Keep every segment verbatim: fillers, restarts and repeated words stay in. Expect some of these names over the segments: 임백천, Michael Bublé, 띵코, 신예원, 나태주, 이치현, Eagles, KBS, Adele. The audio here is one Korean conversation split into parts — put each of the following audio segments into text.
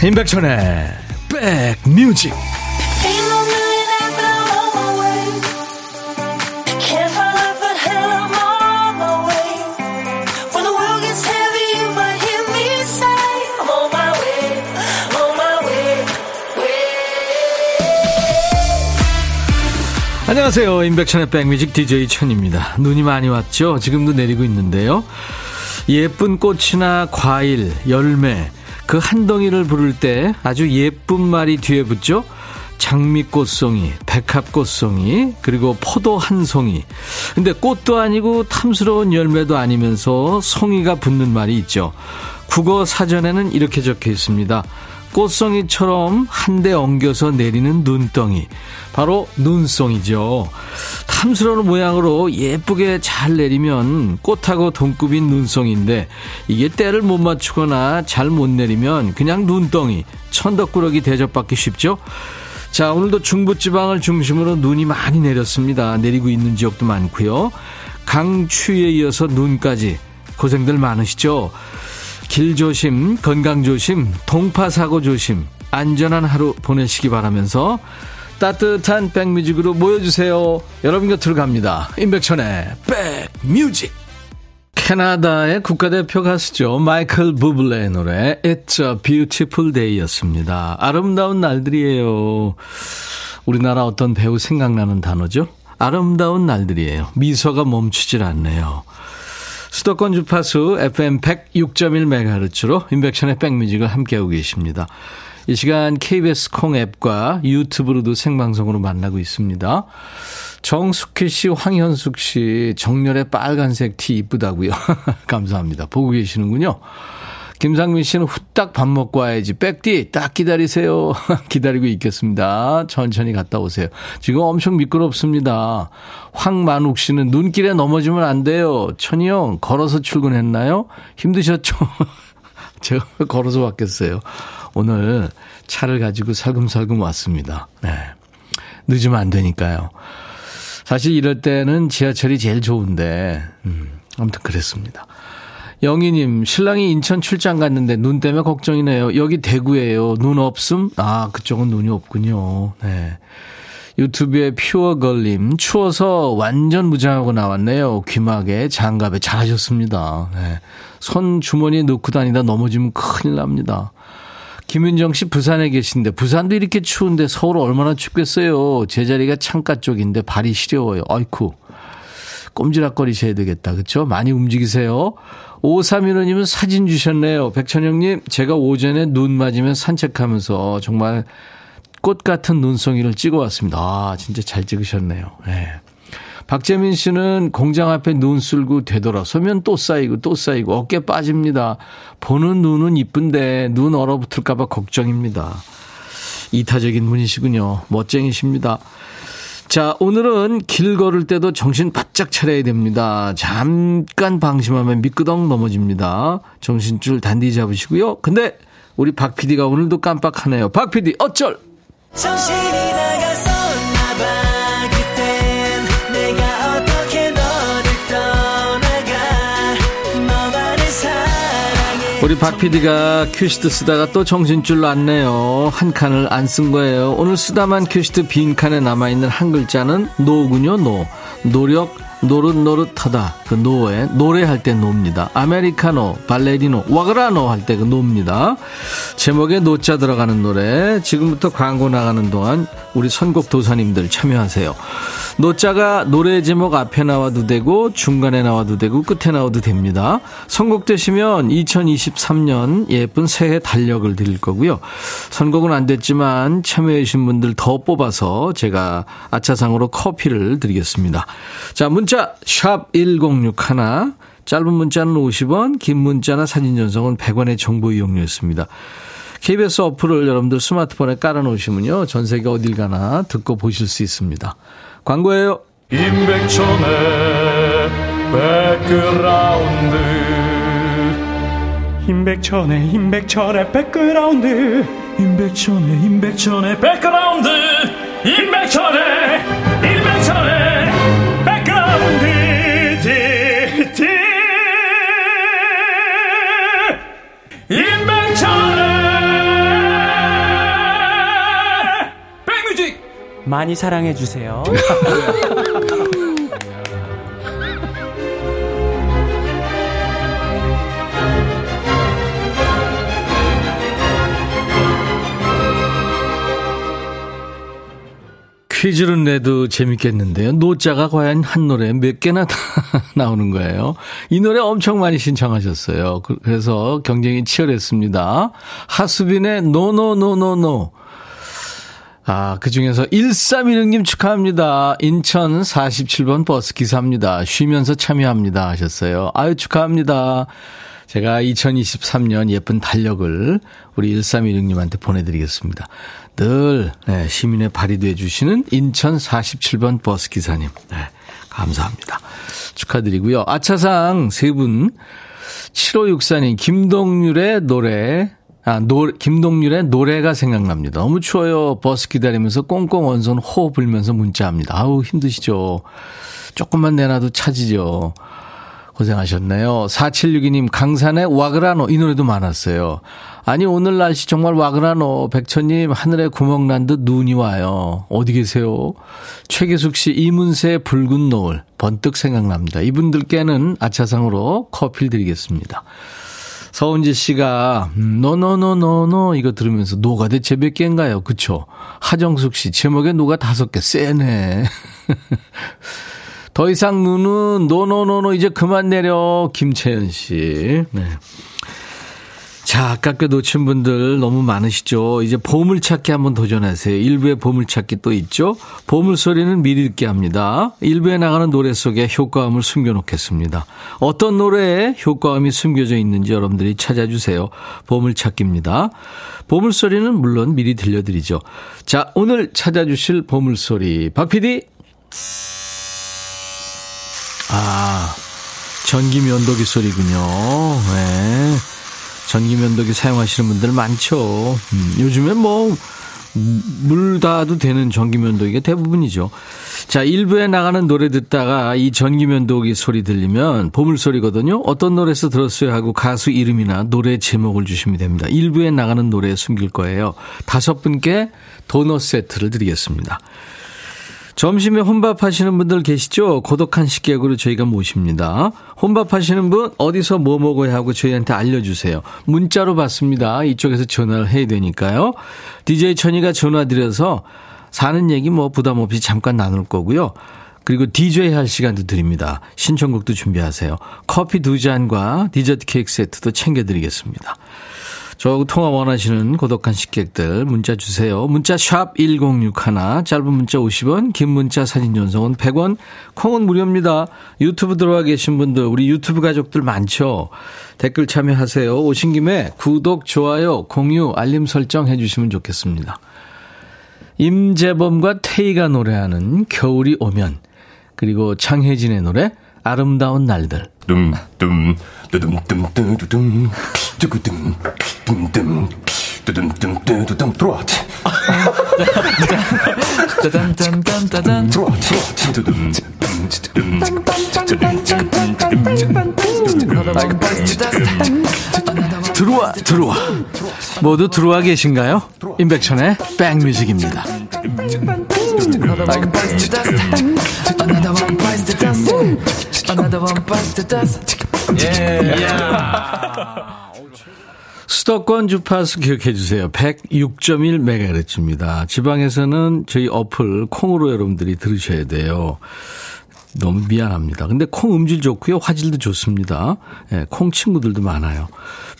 임백천의 백뮤직. 안녕하세요. 임백천의 백뮤직 디제이 천입니다. 눈이 많이 왔죠? 지금도 내리고 있는데요. 예쁜 꽃이나 과일, 열매 그 한 덩이를 부를 때 아주 예쁜 말이 뒤에 붙죠. 장미꽃송이, 백합꽃송이, 그리고 포도 한 송이. 근데 꽃도 아니고 탐스러운 열매도 아니면서 송이가 붙는 말이 있죠. 국어 사전에는 이렇게 적혀 있습니다. 꽃송이처럼 한 대 엉겨서 내리는 눈덩이, 바로 눈송이죠. 탐스러운 모양으로 예쁘게 잘 내리면 꽃하고 동급인 눈송인데, 이게 때를 못 맞추거나 잘 못 내리면 그냥 눈덩이, 천덕꾸러기 대접받기 쉽죠. 자, 오늘도 중부지방을 중심으로 눈이 많이 내렸습니다. 내리고 있는 지역도 많고요. 강추위에 이어서 눈까지 고생들 많으시죠. 길조심, 건강조심, 동파사고조심, 안전한 하루 보내시기 바라면서 따뜻한 백뮤직으로 모여주세요. 여러분 곁으로 갑니다. 임백천의 백뮤직. 캐나다의 국가대표 가수죠. 마이클 부블레 노래 It's a Beautiful Day였습니다. 아름다운 날들이에요. 우리나라 어떤 배우 생각나는 단어죠. 아름다운 날들이에요. 미소가 멈추질 않네요. 수도권 주파수 에프엠 백육 점 일 메가헤르츠로 인백션의 백뮤직을 함께하고 계십니다. 이 시간 케이비에스 콩 앱과 유튜브로도 생방송으로 만나고 있습니다. 정숙희 씨, 황현숙 씨, 정렬의 빨간색 티 이쁘다고요. 감사합니다. 보고 계시는군요. 김상민 씨는 후딱 밥 먹고 와야지. 백디 딱 기다리세요. 기다리고 있겠습니다. 천천히 갔다 오세요. 지금 엄청 미끄럽습니다. 황만욱 씨는 눈길에 넘어지면 안 돼요. 천이 형 걸어서 출근했나요? 힘드셨죠? 제가 걸어서 왔겠어요. 오늘 차를 가지고 살금살금 왔습니다. 네. 늦으면 안 되니까요. 사실 이럴 때는 지하철이 제일 좋은데 음, 아무튼 그랬습니다. 영희님, 신랑이 인천 출장 갔는데 눈 때문에 걱정이네요. 여기 대구예요. 눈 없음? 아, 그쪽은 눈이 없군요. 네. 유튜브에 퓨어걸님, 추워서 완전 무장하고 나왔네요. 귀마개, 장갑에. 잘하셨습니다. 네. 손 주머니에 넣고 다니다 넘어지면 큰일 납니다. 김윤정 씨, 부산에 계신데, 부산도 이렇게 추운데 서울 얼마나 춥겠어요. 제자리가 창가 쪽인데 발이 시려워요. 아이쿠. 꼼지락거리셔야 되겠다. 그렇죠? 많이 움직이세요. 오삼일오님은 사진 주셨네요. 백천형님, 제가 오전에 눈 맞으면 산책하면서 정말 꽃 같은 눈송이를 찍어왔습니다. 아, 진짜 잘 찍으셨네요. 네. 박재민 씨는 공장 앞에 눈 쓸고 되돌아서면 또 쌓이고 또 쌓이고 어깨 빠집니다. 보는 눈은 이쁜데 눈 얼어붙을까 봐 걱정입니다. 이타적인 분이시군요. 멋쟁이십니다. 자, 오늘은 길 걸을 때도 정신 바짝 차려야 됩니다. 잠깐 방심하면 미끄덩 넘어집니다. 정신줄 단디 잡으시고요. 근데 우리 박 피디가 오늘도 깜빡하네요. 박 피디 어쩔. 정신이 나갔었나봐. 우리 박 피디가 큐시트 쓰다가 또 정신줄 났네요. 한 칸을 안 쓴 거예요. 오늘 쓰다만 큐시트 빈 칸에 남아있는 한 글자는 노군요. 노. 노력, 노릇노릇하다. 그 노에 노래할 때 노입니다. 아메리카노, 발레리노, 와그라노 할 때 그 노입니다. 제목에 노자 들어가는 노래. 지금부터 광고 나가는 동안 우리 선곡 도사님들 참여하세요. 노자가 노래 제목 앞에 나와도 되고 중간에 나와도 되고 끝에 나와도 됩니다. 선곡되시면 이천이십삼 년 예쁜 새해 달력을 드릴 거고요. 선곡은 안 됐지만 참여해 주신 분들 더 뽑아서 제가 아차상으로 커피를 드리겠습니다. 자, 문자 샵 일공육일, 짧은 문자는 오십 원, 긴 문자나 사진 전송은 백 원의 정보 이용료였습니다. 케이비에스 어플을 여러분들 스마트폰에 깔아놓으시면요, 전 세계 어딜 가나 듣고 보실 수 있습니다. 광고예요. 임백천의 백그라운드. 임백천의 임백천의 백그라운드. 임백천의 임백천의 백그라운드. 임백천의 임백천의 백그라운드. 디디. 임백천의 많이 사랑해주세요. 퀴즈를 내도 재밌겠는데요. 노자가 과연 한 노래에 몇 개나 다 나오는 거예요. 이 노래 엄청 많이 신청하셨어요. 그래서 경쟁이 치열했습니다. 하수빈의 노노노노노. 아, 그중에서 일삼일육 님 축하합니다. 인천 사십칠 번 버스 기사입니다. 쉬면서 참여합니다 하셨어요. 아유, 축하합니다. 제가 이천이십삼 년 예쁜 달력을 우리 일삼일육 님한테 보내드리겠습니다. 늘 시민의 발이 돼주시는 인천 사십칠 번 버스 기사님, 네, 감사합니다. 축하드리고요. 아차상 세 분, 칠오육사 님, 김동률의 노래, 아, 노, 김동률의 노래가 생각납니다. 너무 추워요. 버스 기다리면서 꽁꽁 언손 호 불면서 문자합니다. 아우, 힘드시죠. 조금만 내놔도 차지죠. 고생하셨네요. 사칠육이 님, 강산의 와그라노. 이 노래도 많았어요. 아니, 오늘 날씨 정말 와그라노. 백천님, 하늘에 구멍 난 듯 눈이 와요. 어디 계세요? 최계숙 씨, 이문세의 붉은 노을. 번뜩 생각납니다. 이분들께는 아차상으로 커피를 드리겠습니다. 서은지 씨가 노노노노노 이거 들으면서 노가 대체 몇 개인가요? 그쵸? 하정숙 씨, 제목에 노가 다섯 개. 세네. 더 이상 눈은 노노노노 이제 그만 내려. 김채연 씨. 네. 자, 아깝게 놓친 분들 너무 많으시죠. 이제 보물찾기 한번 도전하세요. 일 부에 보물찾기 또 있죠. 보물소리는 미리 듣게 합니다. 일 부에 나가는 노래 속에 효과음을 숨겨놓겠습니다. 어떤 노래에 효과음이 숨겨져 있는지 여러분들이 찾아주세요. 보물찾기입니다. 보물소리는 물론 미리 들려드리죠. 자, 오늘 찾아주실 보물소리 박피디. 아, 전기 면도기 소리군요. 네. 전기 면도기 사용하시는 분들 많죠. 음, 요즘에 뭐 물 닿아도 되는 전기 면도기가 대부분이죠. 자, 일 부에 나가는 노래 듣다가 이 전기 면도기 소리 들리면 보물소리거든요. 어떤 노래에서 들었어요 하고 가수 이름이나 노래 제목을 주시면 됩니다. 일 부에 나가는 노래에 숨길 거예요. 다섯 분께 도넛 세트를 드리겠습니다. 점심에 혼밥하시는 분들 계시죠? 고독한 식객으로 저희가 모십니다. 혼밥하시는 분 어디서 뭐 먹어야 하고 저희한테 알려주세요. 문자로 받습니다. 이쪽에서 전화를 해야 되니까요. 디제이 천이가 전화드려서 사는 얘기 뭐 부담 없이 잠깐 나눌 거고요. 그리고 디제이 할 시간도 드립니다. 신청곡도 준비하세요. 커피 두 잔과 디저트 케이크 세트도 챙겨드리겠습니다. 저하고 통화 원하시는 고독한 식객들 문자 주세요. 문자 샵 일공육일, 짧은 문자 오십 원, 긴 문자 사진 전송은 백 원, 콩은 무료입니다. 유튜브 들어와 계신 분들, 우리 유튜브 가족들 많죠? 댓글 참여하세요. 오신 김에 구독, 좋아요, 공유, 알림 설정 해주시면 좋겠습니다. 임재범과 태희가 노래하는 겨울이 오면, 그리고 장혜진의 노래 아름다운 날들. 둠둠 두둠둠두둠 두구둠 둠둠 두둠둠두둠 트로트 짜잔짠짠짠짠 트로트 두둠 들어와 들어와 모두 들어와 계신가요? 임백천의 백뮤직입니다. Yeah. 수도권 주파수 기억해 주세요. 백육 점 일 메가헤르츠입니다. 지방에서는 저희 어플 콩으로 여러분들이 들으셔야 돼요. 너무 미안합니다. 근데 콩 음질 좋고요. 화질도 좋습니다. 네, 콩 친구들도 많아요.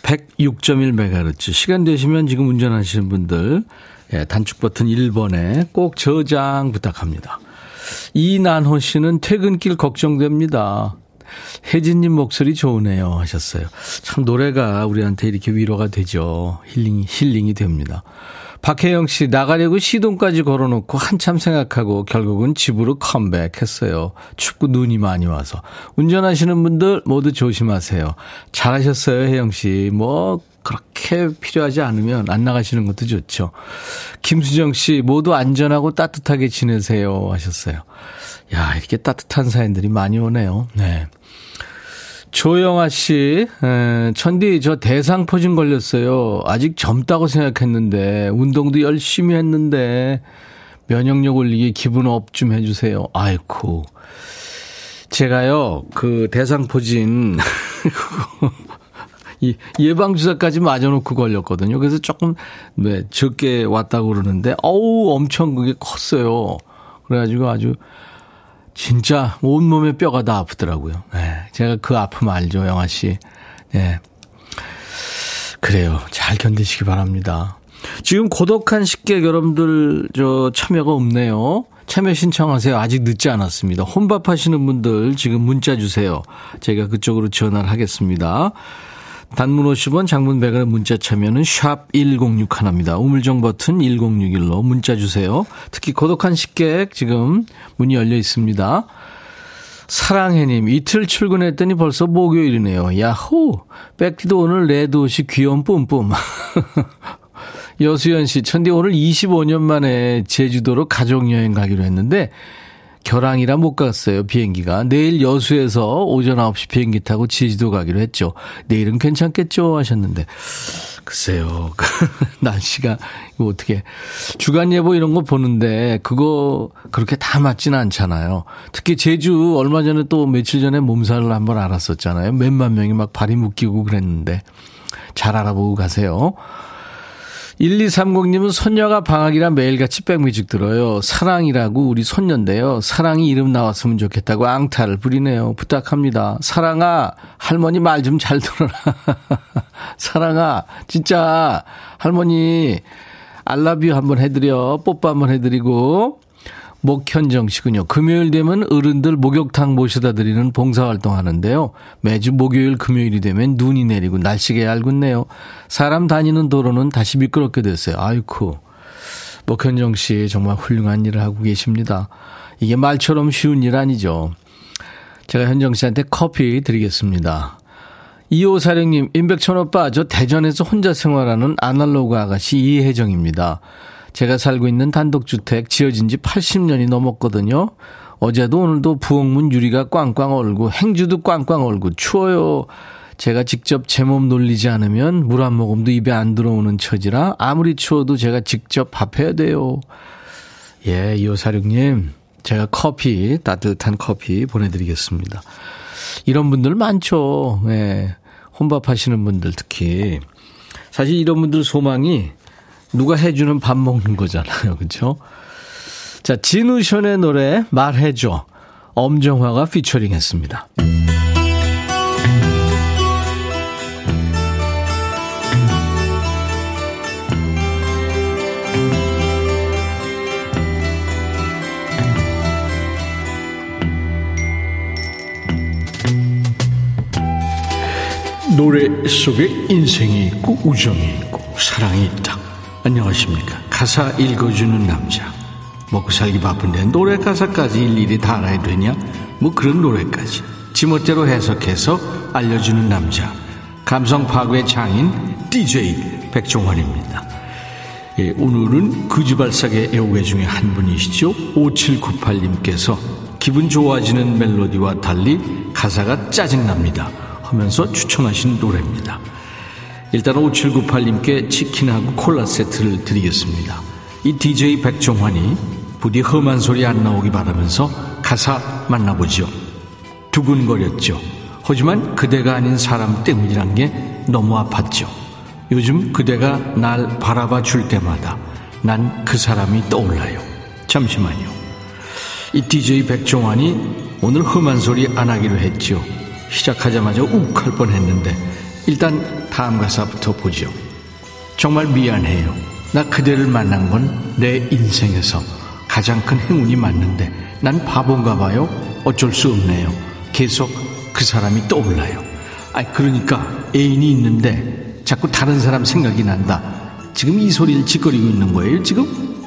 백육 점 일 메가헤르츠. 시간 되시면 지금 운전하시는 분들, 네, 단축 버튼 일 번에 꼭 저장 부탁합니다. 이난호 씨는 퇴근길 걱정됩니다. 혜진님 목소리 좋으네요 하셨어요. 참 노래가 우리한테 이렇게 위로가 되죠. 힐링, 힐링이 됩니다. 박혜영 씨, 나가려고 시동까지 걸어놓고 한참 생각하고 결국은 집으로 컴백했어요. 춥고 눈이 많이 와서. 운전하시는 분들 모두 조심하세요. 잘하셨어요, 혜영 씨. 뭐 그렇게 필요하지 않으면 안 나가시는 것도 좋죠. 김수정 씨, 모두 안전하고 따뜻하게 지내세요 하셨어요. 야, 이렇게 따뜻한 사연들이 많이 오네요. 네. 조영아 씨, 에, 천디 저 대상포진 걸렸어요. 아직 젊다고 생각했는데 운동도 열심히 했는데 면역력 올리기 기분업 좀 해주세요. 아이고. 제가요, 그, 대상포진, 이 예방주사까지 맞아놓고 걸렸거든요. 그래서 조금, 네, 적게 왔다고 그러는데, 어우, 엄청 그게 컸어요. 그래가지고 아주, 진짜, 온몸에 뼈가 다 아프더라고요. 네, 제가 그 아픔 알죠, 영아씨. 네. 그래요. 잘 견디시기 바랍니다. 지금 고독한 식객 여러분들, 저, 참여가 없네요. 참여 신청하세요. 아직 늦지 않았습니다. 혼밥 하시는 분들 지금 문자 주세요. 제가 그쪽으로 전화를 하겠습니다. 단문 오십 원, 장문 백 원의 문자 참여는 샵 일공육일입니다. 우물정 버튼 일공육일로 문자 주세요. 특히 고독한 식객 지금 문이 열려 있습니다. 사랑해님, 이틀 출근했더니 벌써 목요일이네요. 야호! 백지도 오늘 레드 옷이 귀여운 뿜뿜. 여수연 씨, 천디 오늘 이십오 년 만에 제주도로 가족여행 가기로 했는데 결항이라 못 갔어요. 비행기가. 내일 여수에서 오전 아홉 시 비행기 타고 제주도 가기로 했죠. 내일은 괜찮겠죠 하셨는데 글쎄요. 날씨가 이거 어떻게 주간예보 이런 거 보는데 그거 그렇게 다 맞지는 않잖아요. 특히 제주 얼마 전에 또 며칠 전에 몸살을 한번 알았었잖아요. 몇만 명이 막 발이 묶이고 그랬는데 잘 알아보고 가세요. 일이삼공님은 손녀가 방학이라 매일같이 백뮤직 들어요. 사랑이라고 우리 손녀인데요. 사랑이 이름 나왔으면 좋겠다고 앙탈을 부리네요. 부탁합니다. 사랑아, 할머니 말 좀 잘 들어라. 사랑아, 진짜 할머니 알라뷰 한번 해드려. 뽀뽀 한번 해드리고. 목현정 씨군요. 금요일 되면 어른들 목욕탕 모셔다 드리는 봉사활동 하는데요. 매주 목요일 금요일이 되면 눈이 내리고 날씨가 얇겠네요. 사람 다니는 도로는 다시 미끄럽게 됐어요. 아이쿠. 목현정 씨 정말 훌륭한 일을 하고 계십니다. 이게 말처럼 쉬운 일 아니죠. 제가 현정 씨한테 커피 드리겠습니다. 이오사령님, 임백천 오빠, 저 대전에서 혼자 생활하는 아날로그 아가씨 이혜정입니다. 제가 살고 있는 단독주택 지어진 지 팔십 년이 넘었거든요. 어제도 오늘도 부엌문 유리가 꽝꽝 얼고 행주도 꽝꽝 얼고 추워요. 제가 직접 제 몸 놀리지 않으면 물 한 모금도 입에 안 들어오는 처지라 아무리 추워도 제가 직접 밥해야 돼요. 예, 이오사육님 제가 커피, 따뜻한 커피 보내드리겠습니다. 이런 분들 많죠. 예, 혼밥 하시는 분들 특히. 사실 이런 분들 소망이 누가 해주는 밥 먹는 거잖아요. 그렇죠? 자, 진우션의 노래 말해줘. 엄정화가 피처링 했습니다. 노래 속에 인생이 있고 우정이 있고 사랑이 있다. 안녕하십니까. 가사 읽어주는 남자. 먹고 살기 바쁜데 노래 가사까지 일일이 다 알아야 되냐? 뭐 그런 노래까지 지멋대로 해석해서 알려주는 남자. 감성 파괴 장인 디제이 백종환입니다. 예, 오늘은 그지발사계 애호가 중에 한 분이시죠. 오칠구팔님께서 기분 좋아지는 멜로디와 달리 가사가 짜증납니다 하면서 추천하신 노래입니다. 일단 오칠구팔님께 치킨하고 콜라 세트를 드리겠습니다. 이 디제이 백종환이 부디 험한 소리 안 나오기 바라면서 가사 만나보죠. 두근거렸죠. 하지만 그대가 아닌 사람 때문이란 게 너무 아팠죠. 요즘 그대가 날 바라봐 줄 때마다 난 그 사람이 떠올라요. 잠시만요. 이 디제이 백종환이 오늘 험한 소리 안 하기로 했죠. 시작하자마자 욱할 뻔했는데 일단 다음 가사부터 보죠. 정말 미안해요. 나 그대를 만난 건 내 인생에서 가장 큰 행운이 맞는데 난 바본가 봐요. 어쩔 수 없네요. 계속 그 사람이 떠올라요. 아, 그러니까 애인이 있는데 자꾸 다른 사람 생각이 난다. 지금 이 소리를 짓거리고 있는 거예요 지금?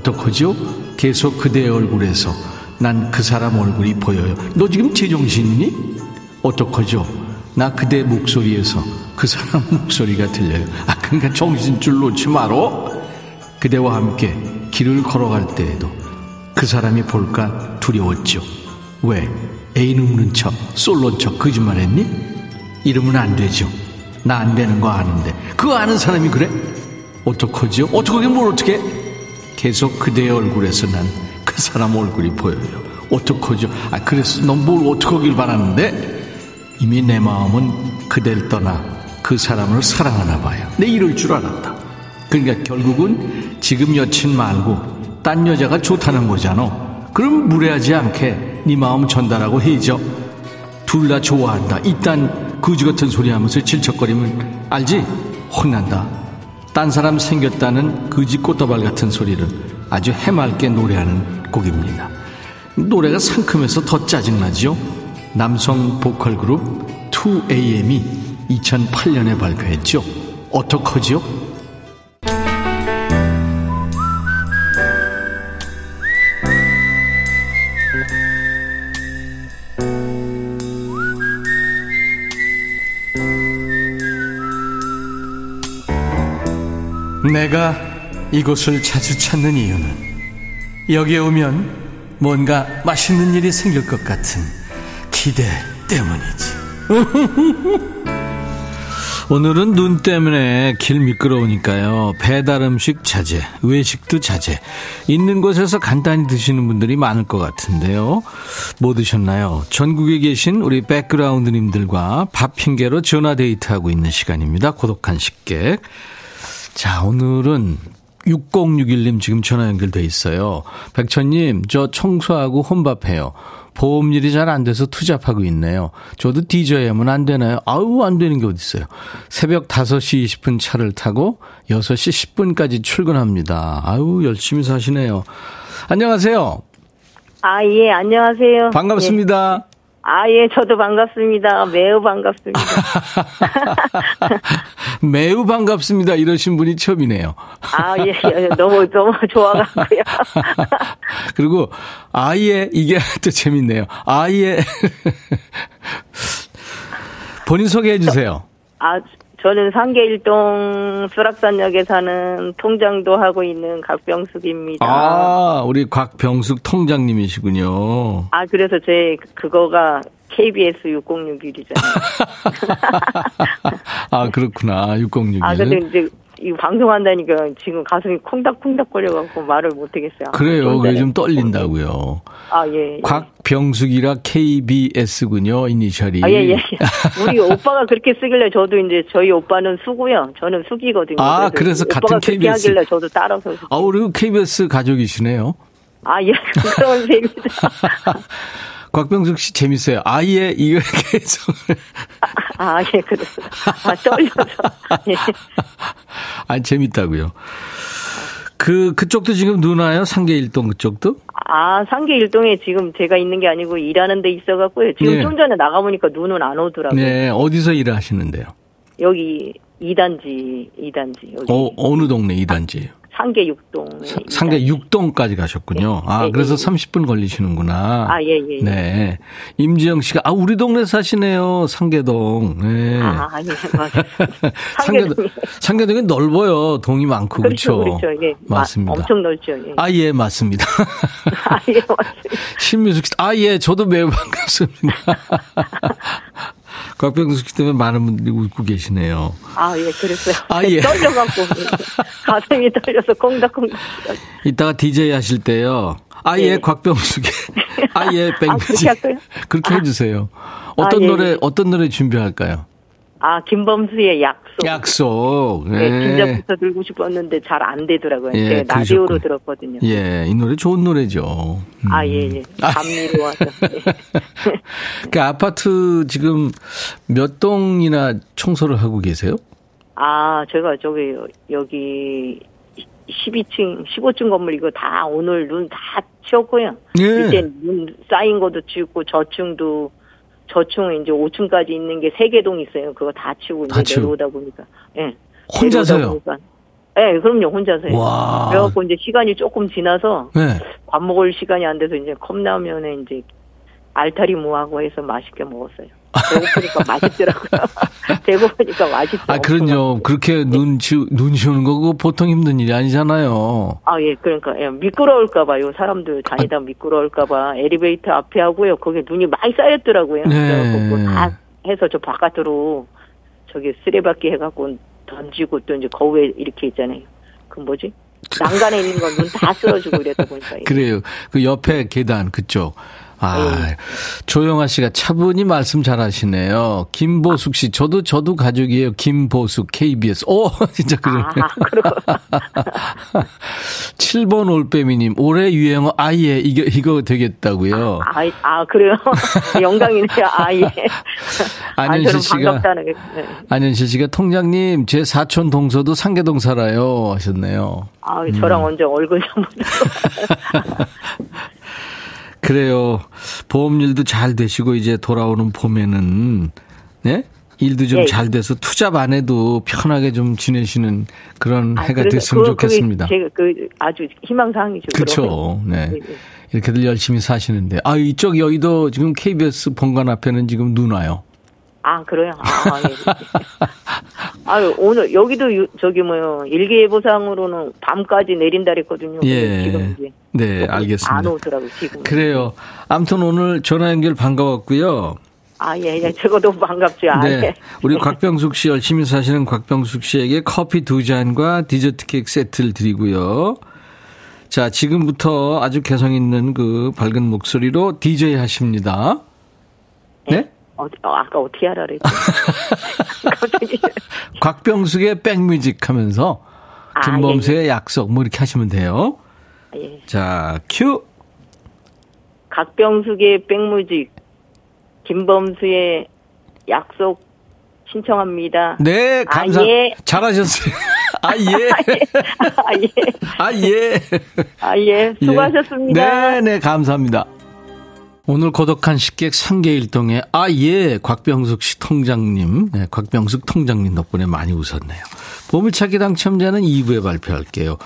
어떡하죠? 계속 그대의 얼굴에서 난 그 사람 얼굴이 보여요. 너 지금 제정신이니? 어떡하죠? 나 그대 목소리에서 그 사람 목소리가 들려요. 아, 그러니까 정신줄 놓지 마로. 그대와 함께 길을 걸어갈 때에도 그 사람이 볼까 두려웠죠. 왜? 애인 없는 척, 솔로인 척 거짓말했니? 이러면 안 되죠. 나 안 되는 거 아는데. 그거 아는 사람이 그래? 어떡하죠? 어떡하긴 뭘 어떡해? 계속 그대의 얼굴에서 난 그 사람 얼굴이 보여요. 어떡하죠? 아, 그래서 넌 뭘 어떡하길 바라는데? 이미 내 마음은 그댈 떠나 그 사람을 사랑하나 봐요. 내 이럴 줄 알았다. 그러니까 결국은 지금 여친 말고 딴 여자가 좋다는 거잖아. 그럼 무례하지 않게 네 마음 전달하고 헤이죠. 둘 다 좋아한다 이딴 거지 같은 소리 하면서 질척거리면 알지? 혼난다. 딴 사람 생겼다는 거지 꽃다발 같은 소리를 아주 해맑게 노래하는 곡입니다. 노래가 상큼해서 더 짜증나지요. 남성 보컬 그룹 투 에이엠이 이천팔 년에 발표했죠. 어떡하지요? 내가 이곳을 자주 찾는 이유는 여기에 오면 뭔가 맛있는 일이 생길 것 같은 기대 때문이지. 오늘은 눈 때문에 길 미끄러우니까요. 배달음식 자제, 외식도 자제. 있는 곳에서 간단히 드시는 분들이 많을 것 같은데요. 뭐 드셨나요? 전국에 계신 우리 백그라운드님들과 밥 핑계로 전화데이트하고 있는 시간입니다. 고독한 식객. 자, 오늘은 육공육일 님 지금 전화 연결돼 있어요. 백천님, 저 청소하고 혼밥해요. 보험일이 잘 안 돼서 투잡하고 있네요. 저도 디제이 하면 안 되나요? 아우, 안 되는 게 어디 있어요. 새벽 다섯 시 이십 분 차를 타고 여섯 시 십 분까지 출근합니다. 아우, 열심히 사시네요. 안녕하세요. 아, 예, 안녕하세요. 반갑습니다. 예. 아, 예, 저도 반갑습니다. 매우 반갑습니다. 매우 반갑습니다. 이러신 분이 처음이네요. 아, 예, 예, 너무, 너무 좋아가고요. 그리고, 아, 예, 이게 또 재밌네요. 아, 예. 본인 소개해 주세요. 아, 저는 상계일동 수락산역에 사는 통장도 하고 있는 곽병숙입니다. 아, 우리 곽병숙 통장님이시군요. 아, 그래서 제 그거가 케이비에스 육공육일이잖아요. 아, 그렇구나. 육공육일. 아, 근데 이제 이 방송한다니까 지금 가슴이 콩닥콩닥 거려갖고 말을 못하겠어요. 그래요. 그게 좀 떨린다고요. 아, 예, 예. 곽병숙이라 케이비에스군요. 이니셜이. 아, 예, 예. 우리 오빠가 그렇게 쓰길래 저도 이제 저희 오빠는 수고요. 저는 숙이거든요. 아, 그래서, 그래서 같은 케이비에스. 하길래 저도 따라서. 아, 그리고 케이비에스 가족이시네요. 아, 예. 그런 셈입니다. 곽병숙 씨 재밌어요. 아예 이걸 계속. 아, 예, 그랬어요. 아, 떨려서. 예. 아, 재밌다고요. 그 그쪽도 지금 눈 와요? 상계일동 그쪽도? 아, 상계일동에 지금 제가 있는 게 아니고 일하는 데 있어갖고요. 지금 네. 좀 전에 나가보니까 눈은 안 오더라고요. 네, 어디서 일하시는데요? 여기 이 단지, 이 단지. 여기. 어, 어느 동네 이 단지예요? 상계 육 동. 사, 상계 육 동까지 가셨군요. 네. 아, 네, 그래서 네. 삼십 분 걸리시는구나. 아, 예, 예. 네. 임지영 씨가, 아, 우리 동네 사시네요. 상계동. 네. 아, 예, 맞아요. 상계동. 상계동이 넓어요. 동이 많고, 그렇죠. 그렇죠, 그렇죠. 예. 맞습니다. 마, 엄청 넓죠. 예. 아, 예, 맞습니다. 아, 예, 맞습니다. 신미숙 씨, 아, 예, 저도 매우 반갑습니다. 곽병숙 씨 때문에 많은 분들이 웃고 계시네요. 아, 예, 그랬어요. 아, 예. 떨려갖고. 가슴이 떨려서 콩닥콩닥. 이따가 디제이 하실 때요. 아, 예, 예. 곽병숙의. 아, 예, 백미지. 아, 그렇게, 그렇게 아. 해주세요. 어떤 아, 예. 노래, 어떤 노래 준비할까요? 아, 김범수의 약속. 약속. 예. 네, 긴장부터 들고 싶었는데 잘 안 되더라고요. 예, 제가 라디오로 그러셨군요. 들었거든요. 예, 이 노래 좋은 노래죠. 음. 아, 예, 예. 감미로 와서. 그러니까 아파트 지금 몇 동이나 청소를 하고 계세요? 아, 제가 저기, 여기 십이 층, 십오 층 건물 이거 다 오늘 눈 다 치웠고요. 예. 이제 눈 쌓인 것도 치웠고, 저층도 저층은 이제 오 층까지 있는 게 세 개 동 있어요. 그거 다 치우고 다 이제 치우. 내려오다 보니까. 예. 네. 혼자서요? 예, 네, 그럼요. 혼자서요. 와. 그래갖고 이제 시간이 조금 지나서. 네. 밥 먹을 시간이 안 돼서 이제 컵라면에 이제 알타리 무하고 해서 맛있게 먹었어요. 배고프니까 맛있더라고요. 배고프니까 맛있어요. 아, 그럼요. 그렇게 눈 치우, 눈 치우는 거고 보통 힘든 일이 아니잖아요. 아, 예, 그러니까. 예, 미끄러울까봐요. 사람들 다니다 아, 미끄러울까봐 엘리베이터 앞에 하고요. 거기에 눈이 많이 쌓였더라고요. 네. 그래서 다 해서 저 바깥으로 저기 쓰레받기 해갖고 던지고 또 이제 거울에 이렇게 있잖아요. 그 뭐지? 난간에 있는 건 눈 다 쓸어주고 이랬다 보니까. 그래요. 그 옆에 계단 그쪽. 아, 네. 조영아 씨가 차분히 말씀 잘하시네요. 김보숙 씨, 저도 저도 가족이에요. 김보숙 케이비에스. 오, 진짜 그러네. 아, 그렇구나. 칠 번 올빼미님, 올해 유행어 아예 이거 이거 되겠다고요. 아, 아, 아 그래요. 영광이네요. 아예. 안현실 씨가 게, 네. 안현실 씨가 통장님, 제 사촌 동서도 상계동 살아요 하셨네요. 아, 저랑 음. 언제 얼굴 좀. 그래요. 보험일도 잘 되시고 이제 돌아오는 봄에는 네? 일도 좀 잘 네. 돼서 투잡 안 해도 편하게 좀 지내시는 그런 아, 해가 됐으면 그거, 좋겠습니다. 제가 그 아주 희망사항이죠. 그렇죠. 네. 네. 이렇게들 열심히 사시는데 아 이쪽 여의도 지금 케이비에스 본관 앞에는 지금 눈 와요. 아 그래요. 아, 예. 아유 오늘 여기도 유, 저기 뭐요 일기예보상으로는 밤까지 내린다 그랬거든요. 예. 지금 이제 네 알겠습니다. 안 오더라고 지금. 그래요. 아무튼 오늘 전화 연결 반가웠고요. 아 예예 예. 저거 너무 반갑죠. 아, 네. 예. 우리 곽병숙 씨 열심히 사시는 곽병숙 씨에게 커피 두 잔과 디저트 케이크 세트를 드리고요. 자 지금부터 아주 개성 있는 그 밝은 목소리로 디제이 하십니다. 네. 예? 어, 아까 어떻게 하라 그랬지? 곽병숙의 백뮤직 하면서 아, 김범수의 예, 예. 약속 뭐 이렇게 하시면 돼요. 예. 자, 큐. 곽병숙의 백뮤직 김범수의 약속 신청합니다. 네, 감사. 아, 예. 잘하셨어요. 아 예. 아 예. 아 예. 아 예. 수고하셨습니다. 네, 네, 감사합니다. 오늘 고독한 식객 상계일동의 아예 곽병숙 씨 통장님, 네, 곽병숙 통장님 덕분에 많이 웃었네요. 보물찾기 당첨자는 이 부에 발표할게요.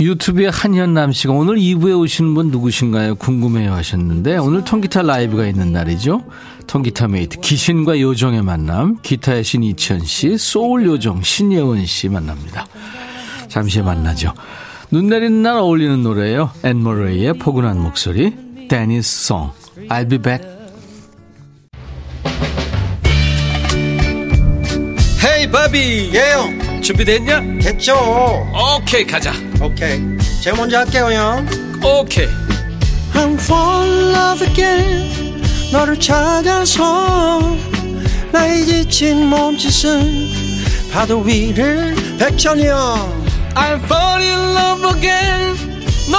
유튜브에 한현남 씨가 오늘 이 부에 오시는 분 누구신가요? 궁금해요 하셨는데 오늘 통기타 라이브가 있는 날이죠. 통기타 메이트 기신과 요정의 만남, 기타의 신 이천 씨, 소울 요정 신예원 씨 만납니다. 잠시 만나죠. 눈 내리는 날 어울리는 노래예요. 앤 머레이의 포근한 목소리. Dennis Song. I'll be back. Hey, Bobby. 예영. Yeah. 준비됐냐? 됐죠. 오케이, okay, 가자. 오케이. Okay. 제가 먼저 할게요, 형. 오케이. Okay. I'm falling in love again. 너를 찾아서 나의 지친 몸짓은 파도 위를 백천이 형. I'm falling in love again. 너.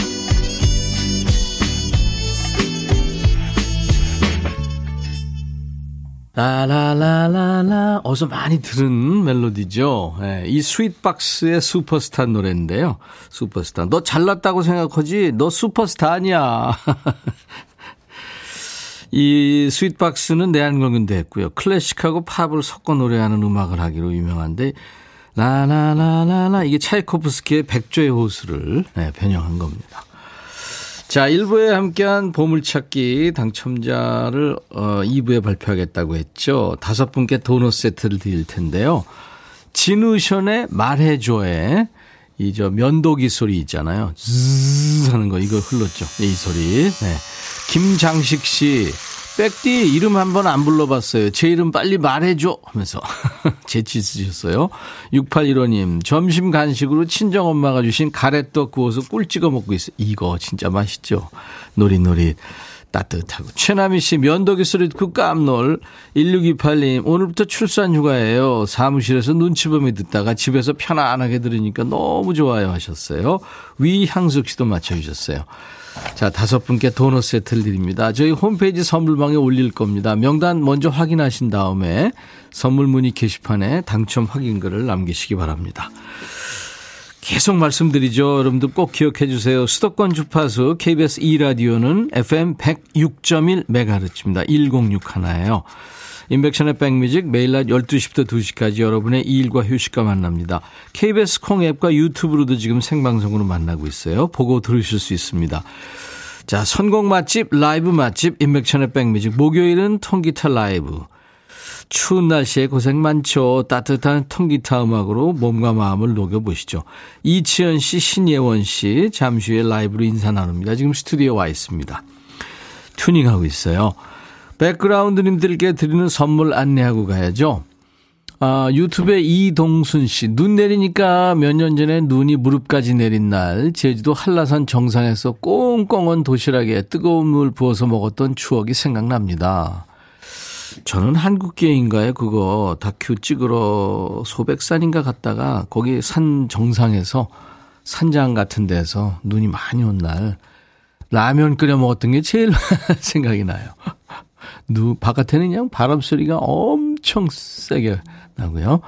라라라라라 어서 많이 들은 멜로디죠. 네, 이 스윗박스의 슈퍼스타 노래인데요. 슈퍼스타 너 잘났다고 생각하지? 너 슈퍼스타 아니야. 이 스윗박스는 내한공연도 했고요. 클래식하고 팝을 섞어 노래하는 음악을 하기로 유명한데 라라라라라 이게 차이코프스키의 백조의 호수를 네, 변형한 겁니다. 자, 일 부에 함께한 보물찾기 당첨자를 어, 이 부에 발표하겠다고 했죠. 다섯 분께 도넛 세트를 드릴 텐데요. 진우션의 말해줘의 이 저 면도기 소리 있잖아요. zzz 하는 거 이거 흘렀죠. 이 소리. 네. 김장식 씨, 백디 이름 한번 안 불러봤어요. 제 이름 빨리 말해줘 하면서 재치 있으셨어요. 육팔일오 님 점심 간식으로 친정엄마가 주신 가래떡 구워서 꿀 찍어 먹고 있어요. 이거 진짜 맛있죠. 노릿노릿 따뜻하고. 최나미 씨 면도기 소리 듣고 깜놀. 일육이팔 님 오늘부터 출산 휴가예요. 사무실에서 눈치범이 듣다가 집에서 편안하게 들으니까 너무 좋아요 하셨어요. 위향숙 씨도 맞춰주셨어요. 자, 다섯 분께 도넛 세트를 드립니다. 저희 홈페이지 선물방에 올릴 겁니다. 명단 먼저 확인하신 다음에 선물 문의 게시판에 당첨 확인글을 남기시기 바랍니다. 계속 말씀드리죠. 여러분들 꼭 기억해 주세요. 수도권 주파수 케이비에스 이 라디오는 에프엠 백육 점 일 메가헤르츠입니다. 백육 하나예요. 인백션의 백뮤직 매일 낮 열두 시부터 두 시까지 여러분의 일과 휴식과 만납니다. 케이비에스 콩 앱과 유튜브로도 지금 생방송으로 만나고 있어요. 보고 들으실 수 있습니다. 자, 선곡 맛집, 라이브 맛집, 인백션의 백뮤직 목요일은 통기타 라이브. 추운 날씨에 고생 많죠. 따뜻한 통기타 음악으로 몸과 마음을 녹여보시죠. 이치현 씨, 신예원 씨 잠시 후에 라이브로 인사 나눕니다. 지금 스튜디오에 와 있습니다. 튜닝하고 있어요. 백그라운드님들께 드리는 선물 안내하고 가야죠. 아, 유튜브에 이동순 씨, 눈 내리니까 몇 년 전에 눈이 무릎까지 내린 날 제주도 한라산 정상에서 꽁꽁언 도시락에 뜨거운 물 부어서 먹었던 추억이 생각납니다. 저는 한국계인가요? 그거 다큐 찍으러 소백산인가 갔다가 거기 산 정상에서 산장 같은 데서 눈이 많이 온 날 라면 끓여 먹었던 게 제일 생각이 나요. 누, 바깥에는 그냥 바람 소리가 엄청 세게 나고요.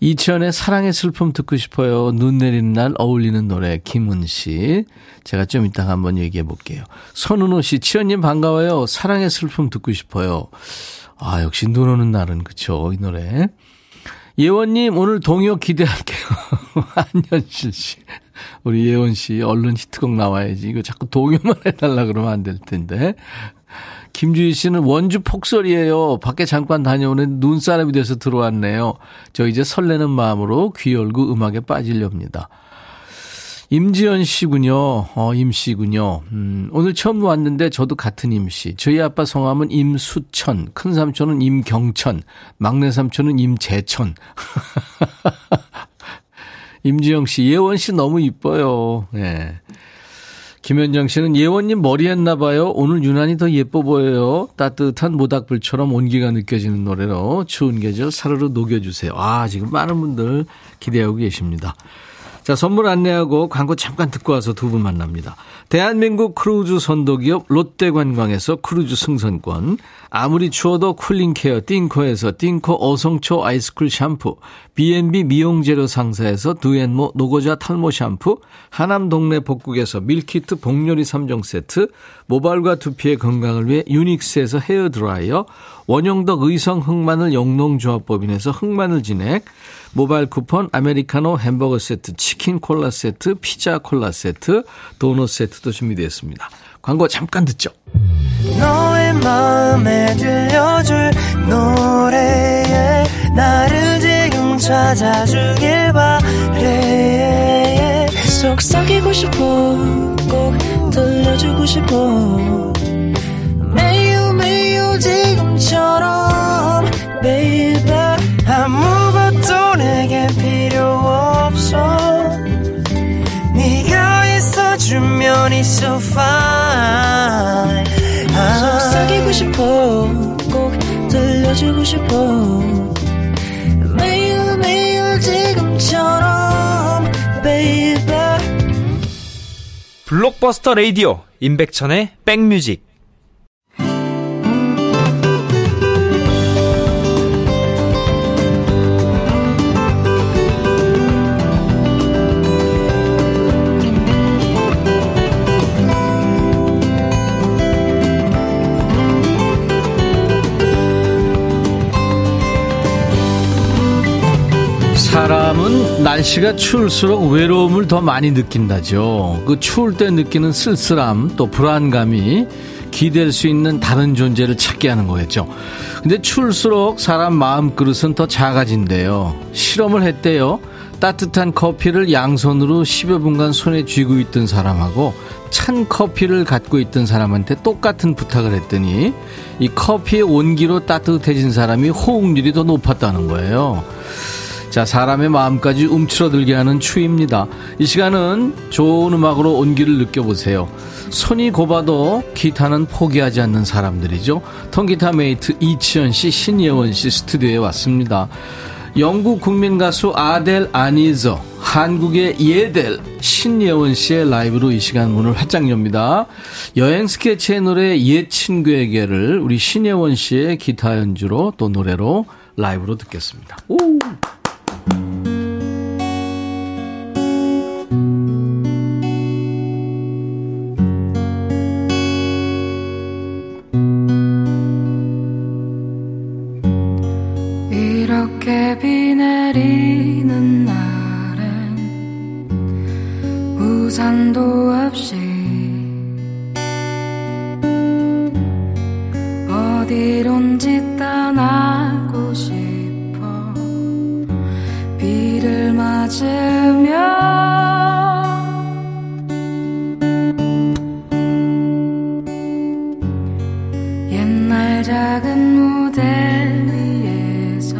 이치현의 사랑의 슬픔 듣고 싶어요. 눈 내리는 날 어울리는 노래 김은 씨. 제가 좀 이따가 한번 얘기해 볼게요. 선은호 씨. 치현님 반가워요. 사랑의 슬픔 듣고 싶어요. 아 역시 눈 오는 날은 그쵸 이 노래. 예원님 오늘 동요 기대할게요. 안현실 씨. 우리 예원 씨 얼른 히트곡 나와야지. 이거 자꾸 동요만 해달라 그러면 안 될 텐데. 김주희 씨는 원주 폭설이에요. 밖에 잠깐 다녀오는 눈사람이 돼서 들어왔네요. 저 이제 설레는 마음으로 귀 열고 음악에 빠지렵니다. 임지연 씨군요. 어, 임 씨군요. 음, 오늘 처음 왔는데 저도 같은 임 씨. 저희 아빠 성함은 임수천, 큰 삼촌은 임경천, 막내 삼촌은 임재천. 임지영 씨, 예원 씨 너무 이뻐요. 네. 김현정 씨는 예원님 머리 했나 봐요. 오늘 유난히 더 예뻐 보여요. 따뜻한 모닥불처럼 온기가 느껴지는 노래로 추운 계절 사르르 녹여주세요. 아 지금 많은 분들 기대하고 계십니다. 자 선물 안내하고 광고 잠깐 듣고 와서 두 분 만납니다. 대한민국 크루즈 선도기업 롯데관광에서 크루즈 승선권, 아무리 추워도 쿨링케어 띵코에서 띵코 어성초 아이스쿨 샴푸, 비앤비 미용재료 상사에서 두앤모 노고자 탈모 샴푸, 하남 동네 복국에서 밀키트 복요리 삼 종 세트, 모발과 두피의 건강을 위해 유닉스에서 헤어드라이어, 원형덕 의성 흑마늘 영농조합법인에서 흑마늘 진액, 모바일 쿠폰, 아메리카노 햄버거 세트, 치킨 콜라 세트, 피자 콜라 세트, 도넛 세트도 준비되어 있습니다. 광고 잠깐 듣죠. 너의 마음에 들려줄 노래에 나를 지금 찾아주길 바래. 속삭이고 싶어 꼭 들려주고 싶어 매우 매우 지금처럼 baby 아무것도 내게 필요 없어 네가 있어주면 it's so fine. 아, 속삭이고 싶어 꼭 들려주고 싶어 매우 매우 지금처럼 baby. 블록버스터 라디오 임백천의 백뮤직. 사람은 날씨가 추울수록 외로움을 더 많이 느낀다죠. 그 추울 때 느끼는 쓸쓸함 또 불안감이 기댈 수 있는 다른 존재를 찾게 하는 거겠죠. 근데 추울수록 사람 마음그릇은 더 작아진대요. 실험을 했대요. 따뜻한 커피를 양손으로 십여 분간 손에 쥐고 있던 사람하고 찬 커피를 갖고 있던 사람한테 똑같은 부탁을 했더니 이 커피의 온기로 따뜻해진 사람이 호응률이 더 높았다는 거예요. 자, 사람의 마음까지 움츠러들게 하는 추위입니다. 이 시간은 좋은 음악으로 온기를 느껴보세요. 손이 곱아도 기타는 포기하지 않는 사람들이죠. 통기타 메이트 이치현 씨, 신예원 씨 스튜디오에 왔습니다. 영국 국민 가수 아델 아니저, 한국의 예델, 신예원 씨의 라이브로 이 시간 문을 활짝 엽니다. 여행 스케치의 노래 옛 친구에게를 우리 신예원 씨의 기타 연주로 또 노래로 라이브로 듣겠습니다. 오! 이렇게 비 내리는 날엔 우산도 없이 어디론지 떠나 찾으면 옛날 작은 무대 위에서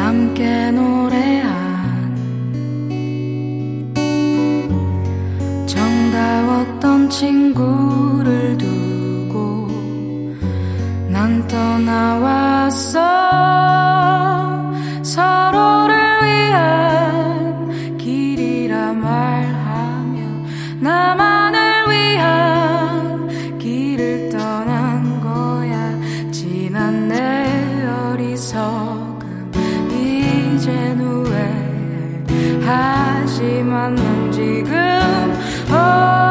함께 노래한 정다웠던 친구를 두고 난 떠나왔어. 서로를 위한 길이라 말하며 나만을 위한 길을 떠난 거야. 지난 내 어리석음 이젠 후회하지만 난 지금 어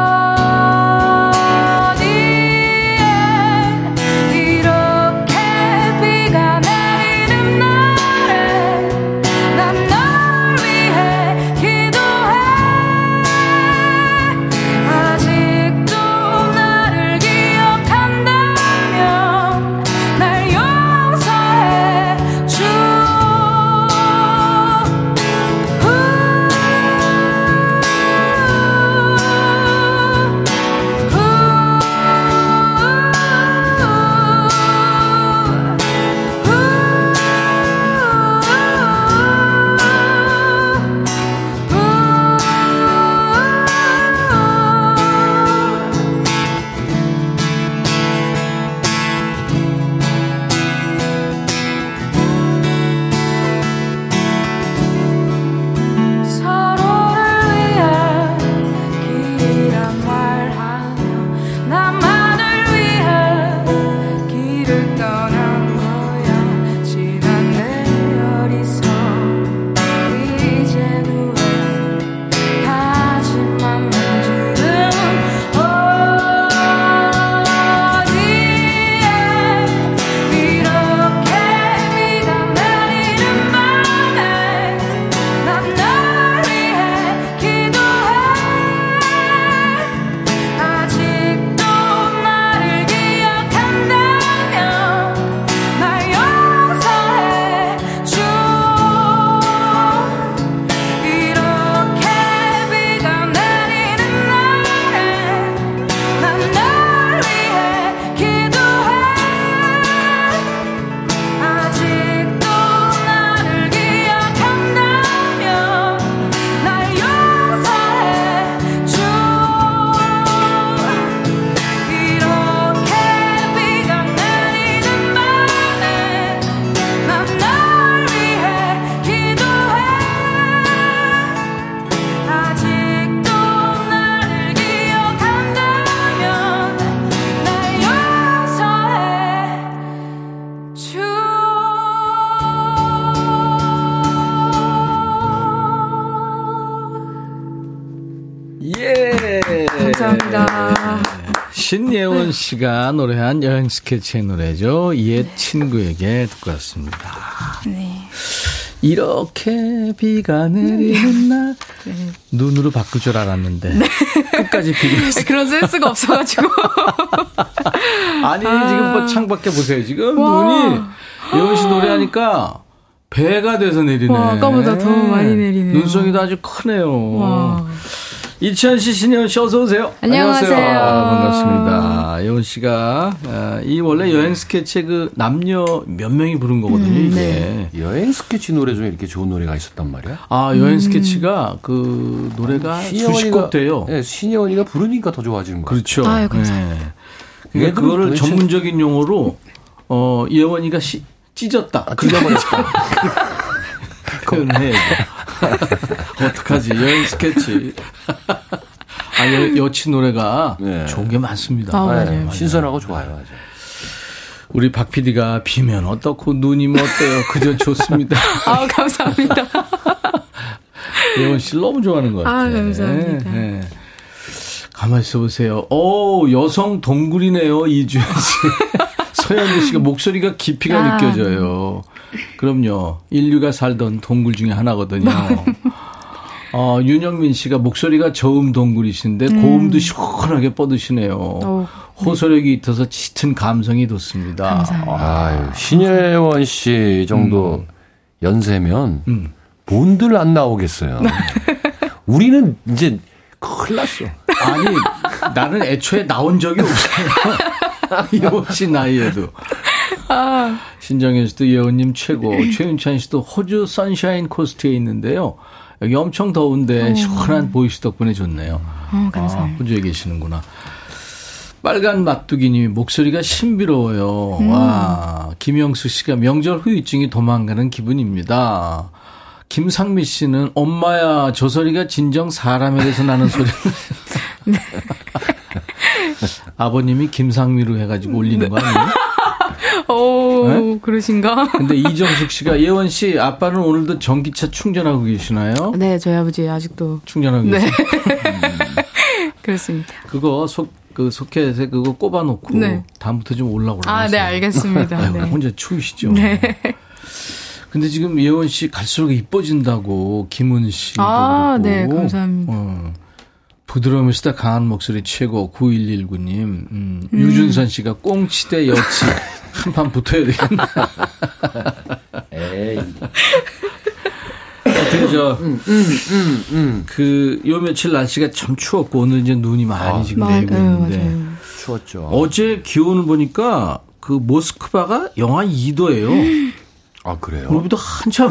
신예원 씨가 노래한 여행 스케치의 노래죠. 옛 네. 친구에게 듣고 왔습니다. 네. 이렇게 비가 내리는 날 네. 눈으로 바꿀 줄 알았는데 네. 끝까지 비가 그런 센스가 없어가지고 아니 아. 지금 뭐 창밖에 보세요. 지금 와. 눈이 예원 씨 노래하니까 배가 돼서 내리네. 와, 아까보다 더 많이 내리네요. 눈송이도 아주 크네요. 와. 이치현 씨, 신예원 씨 어서 오세요. 안녕하세요. 아, 반갑습니다. 예원 씨가 아, 이 원래 여행 스케치의 그 남녀 몇 명이 부른 거거든요. 음, 네. 이게 여행 스케치 노래 중에 이렇게 좋은 노래가 있었단 말이야. 아 여행 음. 스케치가 그 노래가 수십 곡 돼요. 네, 신예원이가 부르니까 더 좋아지는 거예요. 그렇죠. 아유, 감사합니다. 네. 그러니까 그거를 도대체... 전문적인 용어로 어, 예원이가 시, 찢었다. 아, 찢어버렸다. 표현해. 어떡하지 여행 스케치 아, 여, 여친 노래가 네. 좋은 게 많습니다. 아, 네. 네. 신선하고 좋아요. 맞아. 우리 박 피디가 비면 어떻고 눈이면 어때요. 그저 좋습니다. 아, 감사합니다. 예원 씨 너무 좋아하는 것 같아요. 아, 감사합니다. 네. 가만히 있어 보세요. 오, 여성 동굴이네요. 이주연 씨. 서현주 씨가 목소리가 깊이가 아. 느껴져요. 그럼요. 인류가 살던 동굴 중에 하나거든요. 어, 윤영민 씨가 목소리가 저음 동굴이신데 음. 고음도 시원하게 뻗으시네요. 오. 호소력이 있어서 짙은 감성이 돋습니다. 감사합니다. 아유, 신예원 씨 정도 음. 연세면 음. 뭔들 안 나오겠어요. 우리는 이제 큰일 났어. 아니, 나는 애초에 나온 적이 없어요. 이어신 나이에도. 아. 신정현 씨도 예원님 최고. 최윤찬 씨도 호주 선샤인 코스트에 있는데요. 여기 엄청 더운데 오. 시원한 보이스 덕분에 좋네요. 어, 감사합니다. 아, 호주에 계시는구나. 빨간 막두기님이 목소리가 신비로워요. 음. 와, 김영수 씨가 명절 후유증이 도망가는 기분입니다. 김상미 씨는 엄마야 저 소리가 진정 사람에게서 나는 소리. 네. 아버님이 김상미로 해가지고 올리는 거 아니에요? 오, 네? 그러신가? 근데 이정숙 씨가 예원 씨 아빠는 오늘도 전기차 충전하고 계시나요? 네, 저희 아버지 아직도 충전하고 네. 계세요. 음. 그렇습니다. 그거 속 그 소켓에 그거 꼽아놓고 네. 다음부터 좀 올라오라고. 아, 네, 알겠습니다. 아이고, 네. 혼자 추우시죠. 네. 근데 지금 예원 씨 갈수록 이뻐진다고 김은 씨도 아, 그렇고. 네, 감사합니다. 어, 부드러우면서도 강한 목소리 최고 구일일구 님. 음, 음. 유준선 씨가 꽁치대 여치 한판 붙어야 되겠나. 에이. 어떻게 저, 음, 음, 음, 음. 그, 요 며칠 날씨가 참 추웠고 오늘 이제 눈이 많이 아, 지금 마, 내리고 있는데. 에이, 추웠죠. 어제 기온을 보니까 그 모스크바가 영하 이 도예요. 아, 그래요? 우리도 한참,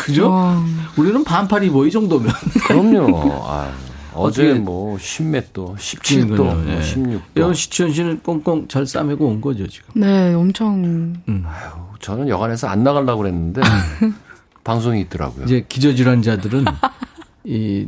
그죠? 와. 우리는 반팔 입어, 이 정도면. 그럼요. 아, 어제 뭐, 십몇 도, 십칠 도, 네. 십육 도. 이런 시치현 씨는 꽁꽁 잘 싸매고 온 거죠, 지금? 네, 엄청. 음. 아유, 저는 여관에서 안 나가려고 그랬는데, 방송이 있더라고요. 이제 기저질환자들은, 이,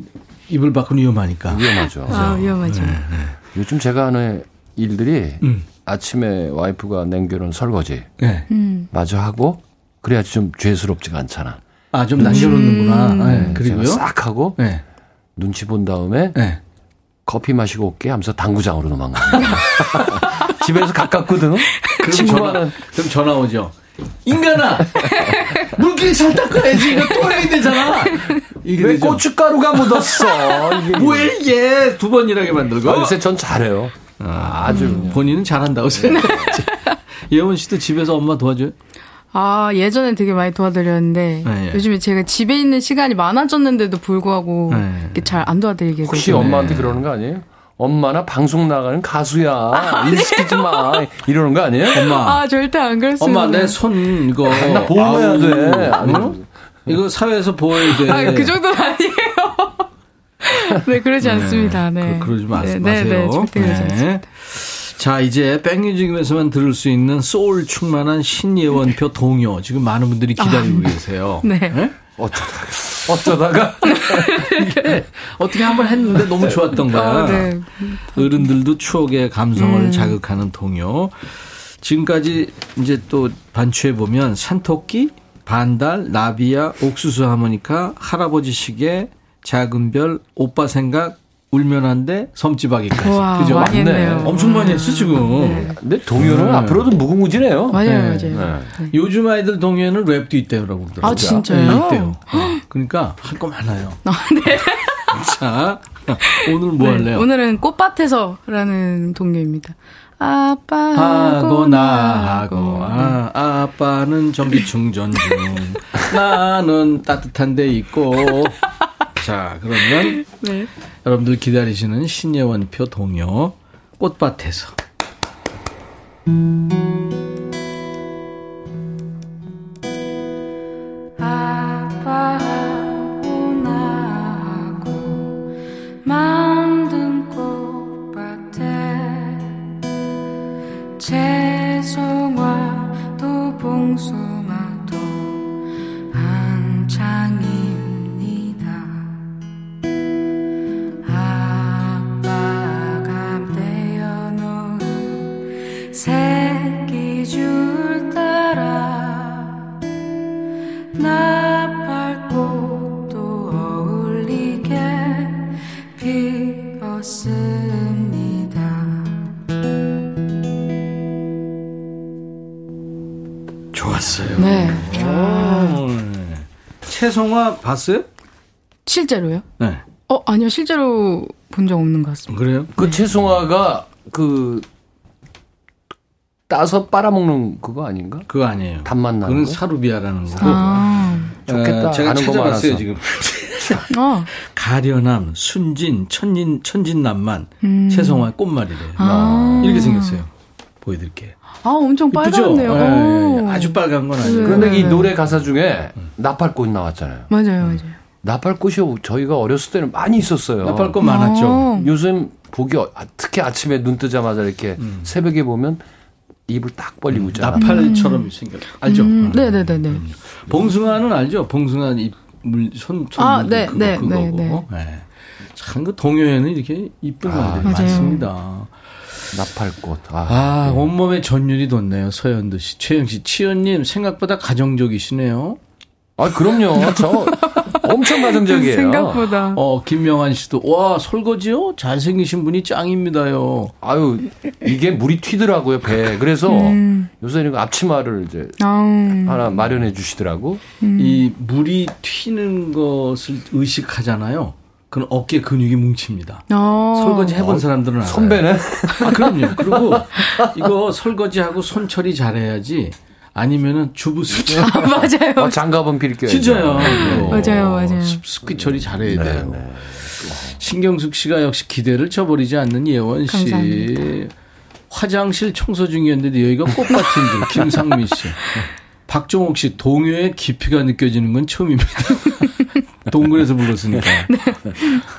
이불 밖은 위험하니까. 위험하죠. 아, 위험하죠. 네, 네. 요즘 제가 하는 일들이, 음. 아침에 와이프가 남겨놓은 설거지, 네. 음. 마저 하고, 그래야지 좀 죄스럽지가 않잖아. 아, 좀 남겨놓는구나. 음. 네, 그리고요. 싹 하고 네. 눈치 본 다음에 네. 커피 마시고 올게 하면서 당구장으로 도망가. 집에서 가깝거든. 그럼 전화, 그럼 전화 오죠. 인간아, 물길 잘 닦아야지. 이거 또 해야 되잖아. 이게 왜 되죠? 고춧가루가 묻었어. 이게 뭐야 이게. 두 번이라게 만들고. 아, 요새 전 잘해요. 아, 아주 음. 본인은 잘한다고 생각해요. 예원 씨도 집에서 엄마 도와줘요? 아, 예전엔 되게 많이 도와드렸는데, 네, 예. 요즘에 제가 집에 있는 시간이 많아졌는데도 불구하고, 네, 예. 잘 안 도와드리게 되고. 혹시 되게. 엄마한테 그러는 거 아니에요? 엄마나 방송 나가는 가수야. 아, 일 시키지 마. 이러는 거 아니에요? 엄마. 아, 절대 안 그랬어요. 엄마, 내 손, 이거. 나 보호해야 돼. 아니요? 이거 사회에서 보호해야 돼. 아, 그 정도는 아니에요. 네, 그러지 네. 않습니다. 네. 그, 그러지 마세요. 네, 네, 네, 절대 네. 그러지 않습니다. 자, 이제 백뮤직에서만 들을 수 있는 소울 충만한 신예원표 동요. 지금 많은 분들이 기다리고 아, 계세요. 네. 네? 어쩌다가. 어쩌다가. 이게 어떻게 한번 했는데 너무 좋았던 거야. 아, 네. 어른들도 추억의 감성을 음. 자극하는 동요. 지금까지 이제 또 반추해보면 산토끼, 반달, 나비야, 옥수수 하모니카, 할아버지 시계, 작은 별, 오빠 생각, 울면 한데 섬지박이까지. 그죠? 많이 했네요. 엄청 많이 했어 지금. 네. 근데 동요는 네. 앞으로도 무궁무진해요. 맞아요. 네. 맞아요. 네. 요즘 아이들 동요에는 랩도 있대요라고 그러더라고요. 아 진짜요? 네, 있대요. 그러니까 할 거 많아요. 아, 네. 자 오늘 뭐 네. 할래요? 오늘은 꽃밭에서라는 동요입니다. 아빠하고 나하고 네. 아, 아빠는 전기 충전 중 나는 따뜻한 데 있고 자 그러면 네. 여러분들 기다리시는 신예원표 동요 꽃밭에서 아빠하고 나하고 만든 꽃밭에 채소와도 봉수마도 한창이 새끼줄 따라 나팔꽃도 어울리게 피었습니다. 좋았어요. 네. 아. 채송아 봤어요? 실제로요? 네. 어 아니요 실제로 본 적 없는 것 같습니다. 그래요? 그 네. 채송아가 그 따서 빨아먹는 그거 아닌가? 그거 아니에요. 단맛 나는 거? 그건 사루비아라는 거고. 아. 좋겠다. 어, 제가 찾아봤어요 지금. 어. 가련함, 순진, 천진, 천진난만, 음. 최성화 꽃말이래요. 아. 이렇게 생겼어요. 보여드릴게요. 아, 엄청 빨갛네요. 네, 아주 빨간 건 아니에요. 네. 그런데 이 노래 가사 중에 나팔꽃 나왔잖아요. 맞아요, 맞아요. 나팔꽃이 저희가 어렸을 때는 많이 있었어요. 나팔꽃 많았죠. 아. 요즘 보기 특히 아침에 눈 뜨자마자 이렇게 음. 새벽에 보면 입을 딱 벌리고 있잖아요. 나팔처럼 음. 생겼죠. 알죠? 음. 네, 네, 네, 네. 봉숭아는 알죠? 봉숭아 입 물, 손, 손, 아, 네, 그거, 네, 그거고. 네, 네. 네. 참, 그 동요에는 이렇게 이쁜 말들이 아, 많습니다. 나팔꽃. 아, 아 네. 온몸에 전율이 돋네요. 서현두 씨, 최영 씨, 치현님 생각보다 가정적이시네요. 아, 그럼요. 저 엄청 가정적이에요. 생각보다. 어, 김명환 씨도 와 설거지요? 잘생기신 분이 짱입니다요. 아유, 이게 물이 튀더라고요 배. 그래서 음. 요새는 앞치마를 이제 아우. 하나 마련해 주시더라고. 음. 이 물이 튀는 것을 의식하잖아요. 그럼 어깨 근육이 뭉칩니다. 오. 설거지 해본 사람들은 알아요. 선배네. 아, 그럼요. 그리고 이거 설거지하고 손처리 잘해야지. 아니면은 주부 수치. 아, 맞아요. 아, 장갑은 빌게요. 진짜요. 네. 맞아요, 맞아요. 습기 처리 잘해야 돼요. 네, 네. 신경숙 씨가 역시 기대를 쳐버리지 않는 예원 씨. 감사합니다. 화장실 청소 중이었는데 여기가 꽃밭인 줄. 김상민 씨. 박종옥 씨, 동요의 깊이가 느껴지는 건 처음입니다. 동굴에서 불렀으니까. 네.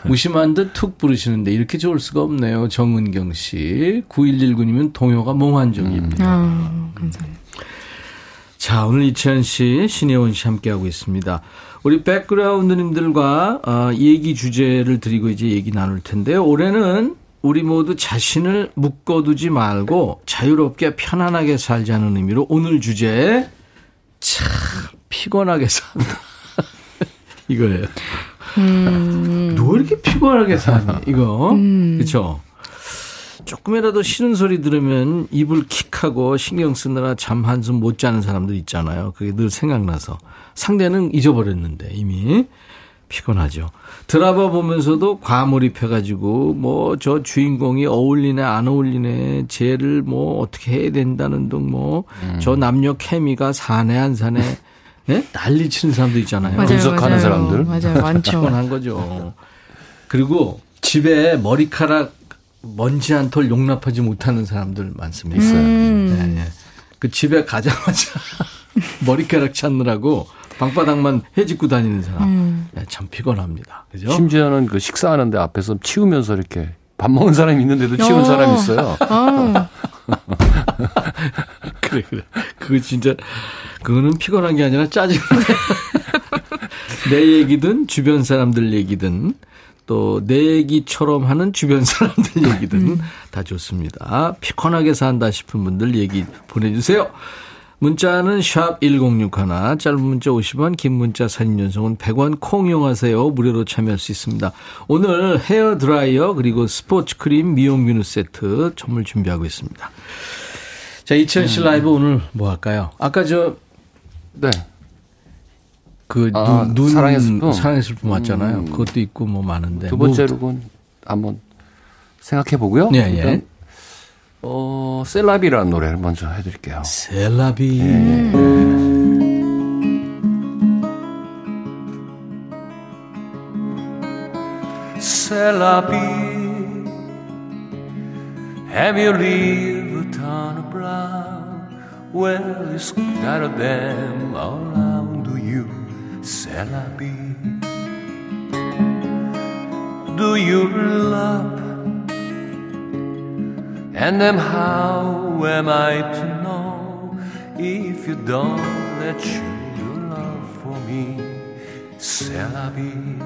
무심한 듯 툭 부르시는데 이렇게 좋을 수가 없네요. 정은경 씨. 구일일구님은 동요가 몽환적입니다. 음. 아, 감사합니다. 자, 오늘 이채연 씨, 신혜원 씨 함께하고 있습니다. 우리 백그라운드님들과 어, 얘기 주제를 드리고 이제 얘기 나눌 텐데요. 올해는 우리 모두 자신을 묶어두지 말고 자유롭게 편안하게 살자는 의미로 오늘 주제, 참 피곤하게 산다. 이거예요. 음. 너 이렇게 피곤하게 사니, 이거. 음. 그렇죠? 조금이라도 싫은 소리 들으면 입을 킥하고 신경 쓰느라 잠 한숨 못 자는 사람들 있잖아요. 그게 늘 생각나서. 상대는 잊어버렸는데 이미 피곤하죠. 드라마 보면서도 과몰입해가지고 뭐 저 주인공이 어울리네 안 어울리네, 쟤를 뭐 어떻게 해야 된다는 등 뭐 저 음. 남녀 케미가 사네 안 사네 네? 난리 치는 사람들 있잖아요. 맞아요, 분석하는 맞아요. 사람들. 맞아요. 많죠. 피곤한 거죠. 그리고 집에 머리카락 먼지 한 톨 용납하지 못하는 사람들 많습니다. 있어요. 음. 네, 네. 그 집에 가자마자 머리카락 찾느라고 방바닥만 헤집고 다니는 사람. 음. 네, 참 피곤합니다. 그죠? 심지어는 그 식사하는데 앞에서 치우면서 이렇게 밥 먹은 사람이 있는데도 치운 어. 사람이 있어요. 어. 그래, 그래. 그거 진짜, 그거는 피곤한 게 아니라 짜증나. 내 얘기든 주변 사람들 얘기든 또 내 얘기처럼 하는 주변 사람들 얘기든 음. 다 좋습니다. 피곤하게 산다 싶은 분들 얘기 보내주세요. 문자는 샵 일공육일, 짧은 문자 오십 원, 긴 문자 사진 연속은 백 원, 콩 이용하세요. 무료로 참여할 수 있습니다. 오늘 헤어드라이어 그리고 스포츠크림 미용 비누 세트 선물 준비하고 있습니다. 자, 이채연 씨 음. 라이브 오늘 뭐 할까요? 아까 저 네. 그 아, 눈, 사랑의 슬픔, 사랑의 슬픔 맞잖아요. 음. 그것도 있고 뭐 많은데 두 번째로는 뭐. 한번 생각해 보고요. 네, 예, 예. 어, 셀라비라는 노래를 먼저 해드릴게요. 셀라비. 예, 예. 음. 셀라비. Have you lived on a brown? Well, it's got of them all around you. C'est la vie. Do you love? And then how am I to know if you don't let you your love for me? C'est la vie.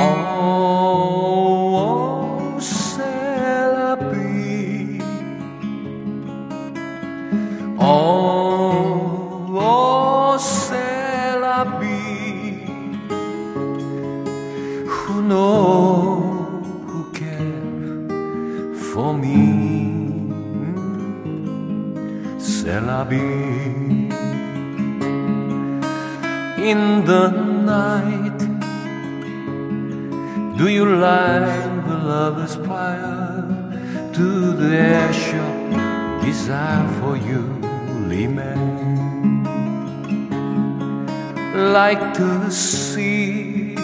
Oh, oh, c'est la vie. Oh. No, who cares for me? C'est la vie. In the night, do you light the lover's pyre to the ash of desire for you, Limay? like the sea.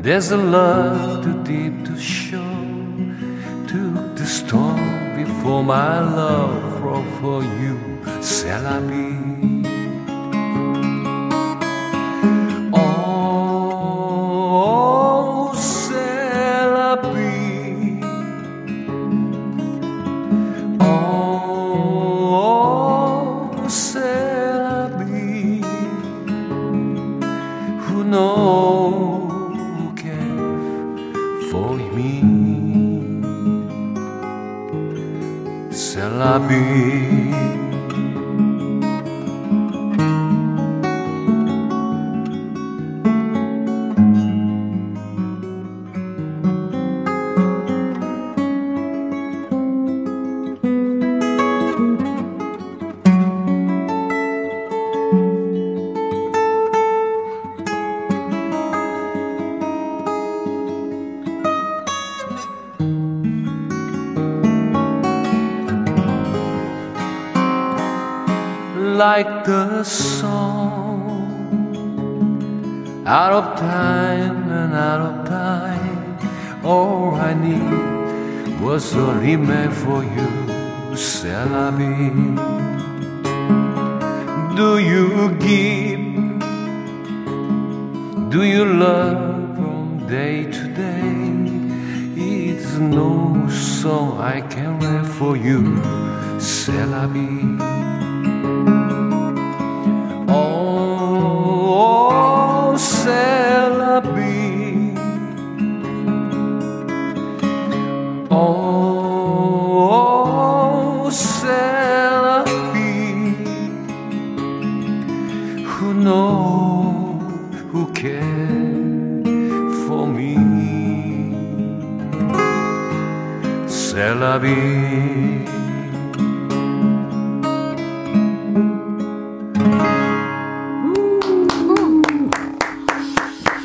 There's a love too deep to show. Took the storm before my love broke for you. C'est la vie. Oh, c'est la vie. Oh, c'est la vie. Who knows care for me? C'est la vie. Like the song, out of time and out of time. All I need was a remake for you, c'est la vie. Do you give? Do you love from day to day? It's no song I can write for you, c'est la vie.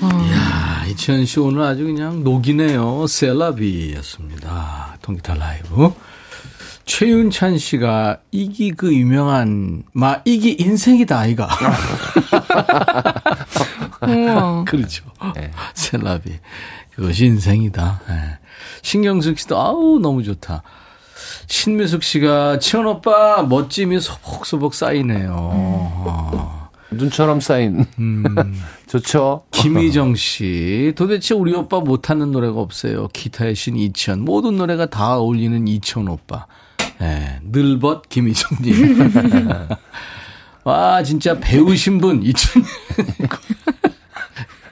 이야, 이치현 씨 오늘 아주 그냥 녹이네요. 셀라비였습니다. 통기타 라이브. 최윤찬 씨가 이기 그 유명한 마 이기 인생이다 이가. 그렇죠. 네. 셀라비. 그것이 인생이다. 네. 신경숙 씨도 아우 너무 좋다. 신미숙 씨가 치원 오빠 멋짐이 소복소복 쌓이네요. 음. 눈처럼 쌓인. 음. 좋죠. 김희정 씨 도대체 우리 오빠 못하는 노래가 없어요. 기타의 신 이치현 모든 노래가 다 어울리는 이치현 오빠. 네. 늘벗 김희정님. 와 진짜 배우신 분 이치현.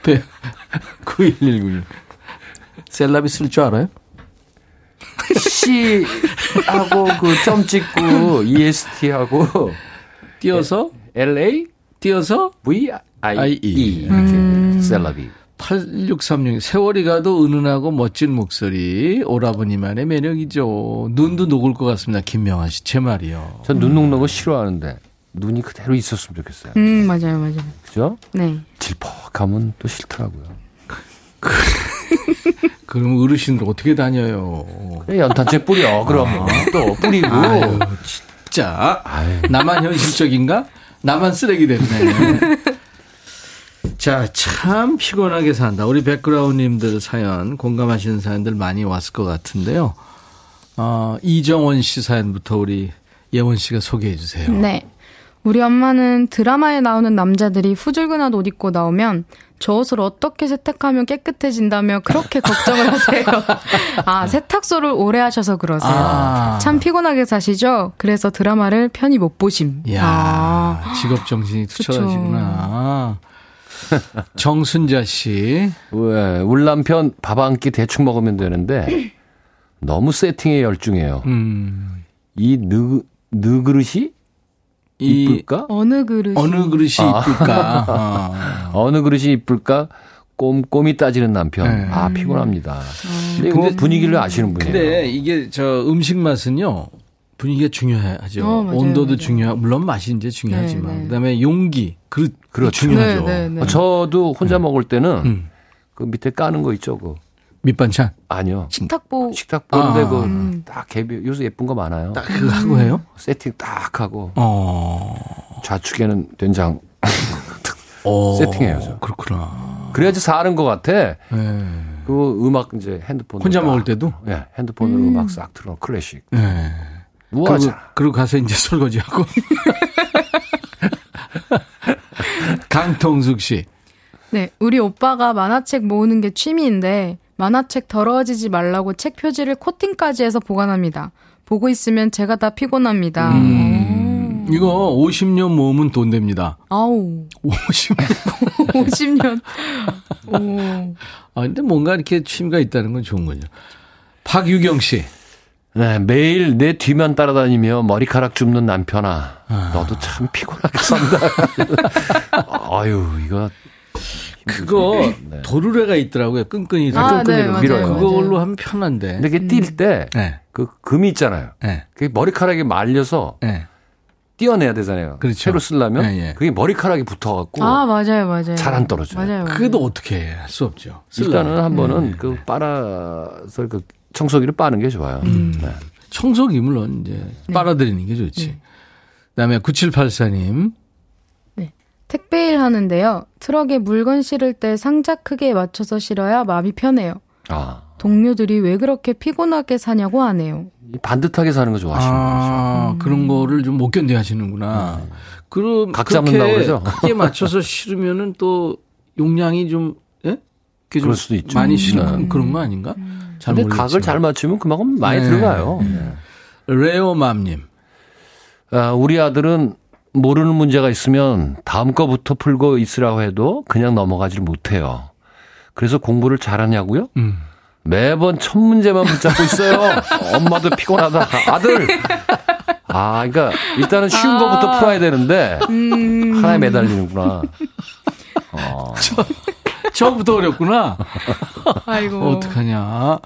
배우 구일일구. 셀라비 쓸 줄 알아요? C 하고 그 점 찍고 이에스티 하고 띄어서 엘에이 띄어서 브이아이이 음. 셀라비. 팔육삼육 세월이 가도 은은하고 멋진 목소리 오라버니만의 매력이죠. 눈도 녹을 것 같습니다. 김명아 씨 제 말이요. 전 눈 녹는 거 싫어하는데 눈이 그대로 있었으면 좋겠어요. 음 맞아요 맞아요. 그죠? 네. 질퍽하면 또 싫더라고요. 그럼 어르신들 어떻게 다녀요? 연탄재 뿌려. 그럼 아, 또 뿌리고. 아유, 진짜. 아유. 나만 현실적인가? 나만 쓰레기 됐네. 자, 참 피곤하게 산다. 우리 백그라운드님들 사연 공감하시는 사연들 많이 왔을 것 같은데요. 어, 이정원 씨 사연부터 우리 예원 씨가 소개해 주세요. 네. 우리 엄마는 드라마에 나오는 남자들이 후줄근한 옷 입고 나오면 저 옷을 어떻게 세탁하면 깨끗해진다며 그렇게 걱정을 하세요. 아, 세탁소를 오래 하셔서 그러세요. 아. 참 피곤하게 사시죠? 그래서 드라마를 편히 못 보심. 이야, 아. 직업정신이 투철하시구나. 정순자 씨. 왜, 우리 남편 밥 한 끼 대충 먹으면 되는데 너무 세팅에 열중해요. 음. 이 느, 느그릇이? 이쁠까? 어느 그릇이 어느 그릇이 이쁠까? 아. 어. 어느 그릇이 이쁠까? 꼼꼼히 따지는 남편. 네. 아 피곤합니다. 음. 이거 분위기를 아시는 분이에요. 근데 이게 저 음식 맛은요 분위기가 중요하죠. 어, 맞아요, 온도도 맞아요. 중요하. 물론 맛이 이제 중요하지만 네, 네. 그다음에 용기 그릇 그렇죠. 중요하죠. 네, 네, 네. 저도 혼자 네. 먹을 때는 음. 그 밑에 까는 거 있죠. 그. 밑반찬? 아니요. 식탁보. 식탁보인데 아. 그 딱 개비 요새 예쁜 거 많아요. 딱 그거 하고 해요? 세팅 딱 하고. 어. 좌측에는 된장. 오, 세팅해야죠. 그렇구나. 그래야지 사는 것 같아. 네. 그 음악 이제 핸드폰 혼자 딱, 먹을 때도 네, 핸드폰으로 음. 음악 싹 틀어 클래식. 네. 우아하잖아. 그리고, 그리고 가서 이제 설거지하고. 강통숙 씨. 네, 우리 오빠가 만화책 모으는 게 취미인데 만화책 더러워지지 말라고 책 표지를 코팅까지 해서 보관합니다. 보고 있으면 제가 다 피곤합니다. 음, 이거 오십 년 모으면 돈 됩니다. 아우. 오십 년. 오십 년. 아, 근데 뭔가 이렇게 취미가 있다는 건 좋은 거죠. 박유경 씨. 네, 매일 내 뒤만 따라다니며 머리카락 줍는 남편아. 아. 너도 참 피곤하게 산다. 아유, 이거. 그거 네. 도르래가 있더라고요. 끈끈이. 아, 끈끈이로 네, 밀어요. 맞아요. 그걸로 하면 편한데. 근데 이게 뛸 때 그 음. 금이 있잖아요. 네. 그게 머리카락에 말려서 네. 떼어내야 되잖아요. 그렇죠. 새로 쓰려면 네, 네. 그게 머리카락에 붙어갖고. 아 맞아요, 맞아요. 잘 안 떨어져요. 맞아요, 맞아요. 그래도 어떻게 할 수 없죠. 일단은 한 번은 네. 그 빨아서 그 청소기를 빠는 게 좋아요. 음. 네. 청소기 물론 이제 네. 빨아들이는 게 좋지. 네. 그다음에 구칠팔사 님. 택배일 하는데요. 트럭에 물건 실을 때 상자 크기에 맞춰서 실어야 마음이 편해요. 아. 동료들이 왜 그렇게 피곤하게 사냐고 하네요. 반듯하게 사는 거 좋아하시는 거죠. 아, 음. 그런 거를 좀 못 견뎌 하시는구나. 네. 그럼 각 잡는다고 그러죠. 크기에 맞춰서 실으면은 또 용량이 좀 예? 그럴 수도 있죠. 많이 실은 네. 그런 거 아닌가? 음. 잘 근데 모르겠지만. 각을 잘 맞추면 그만큼 많이 네. 들어가요. 네. 레오맘님. 아, 우리 아들은 모르는 문제가 있으면 다음 거부터 풀고 있으라고 해도 그냥 넘어가질 못해요. 그래서 공부를 잘하냐고요? 음. 매번 첫 문제만 붙잡고 있어요. 엄마도 피곤하다. 아들. 아, 그러니까 일단은 쉬운 아. 거부터 풀어야 되는데 음. 하나에 매달리는구나. 어. 처음부터 어렵구나. 아이고. 어떡하냐.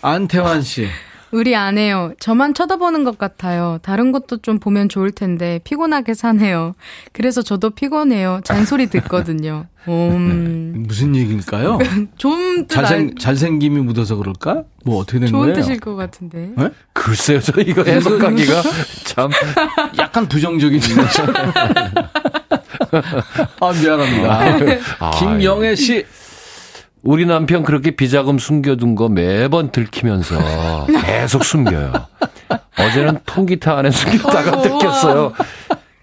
안태환 씨. 우리 아내요. 저만 쳐다보는 것 같아요. 다른 것도 좀 보면 좋을 텐데 피곤하게 사네요. 그래서 저도 피곤해요. 잔소리 듣거든요. 음... 무슨 얘기일까요? 좀 잘생, 알... 잘생김이 묻어서 그럴까? 뭐 어떻게 된 좋은 거예요? 좋은 뜻일 것 같은데. 네? 글쎄요. 저 이거 해석하기가 참 약간 부정적인 얘기죠. 아, 미안합니다. 아, 김영애 씨. 우리 남편 그렇게 비자금 숨겨둔 거 매번 들키면서 계속 숨겨요. 어제는 통기타 안에 숨겼다가 들켰어요.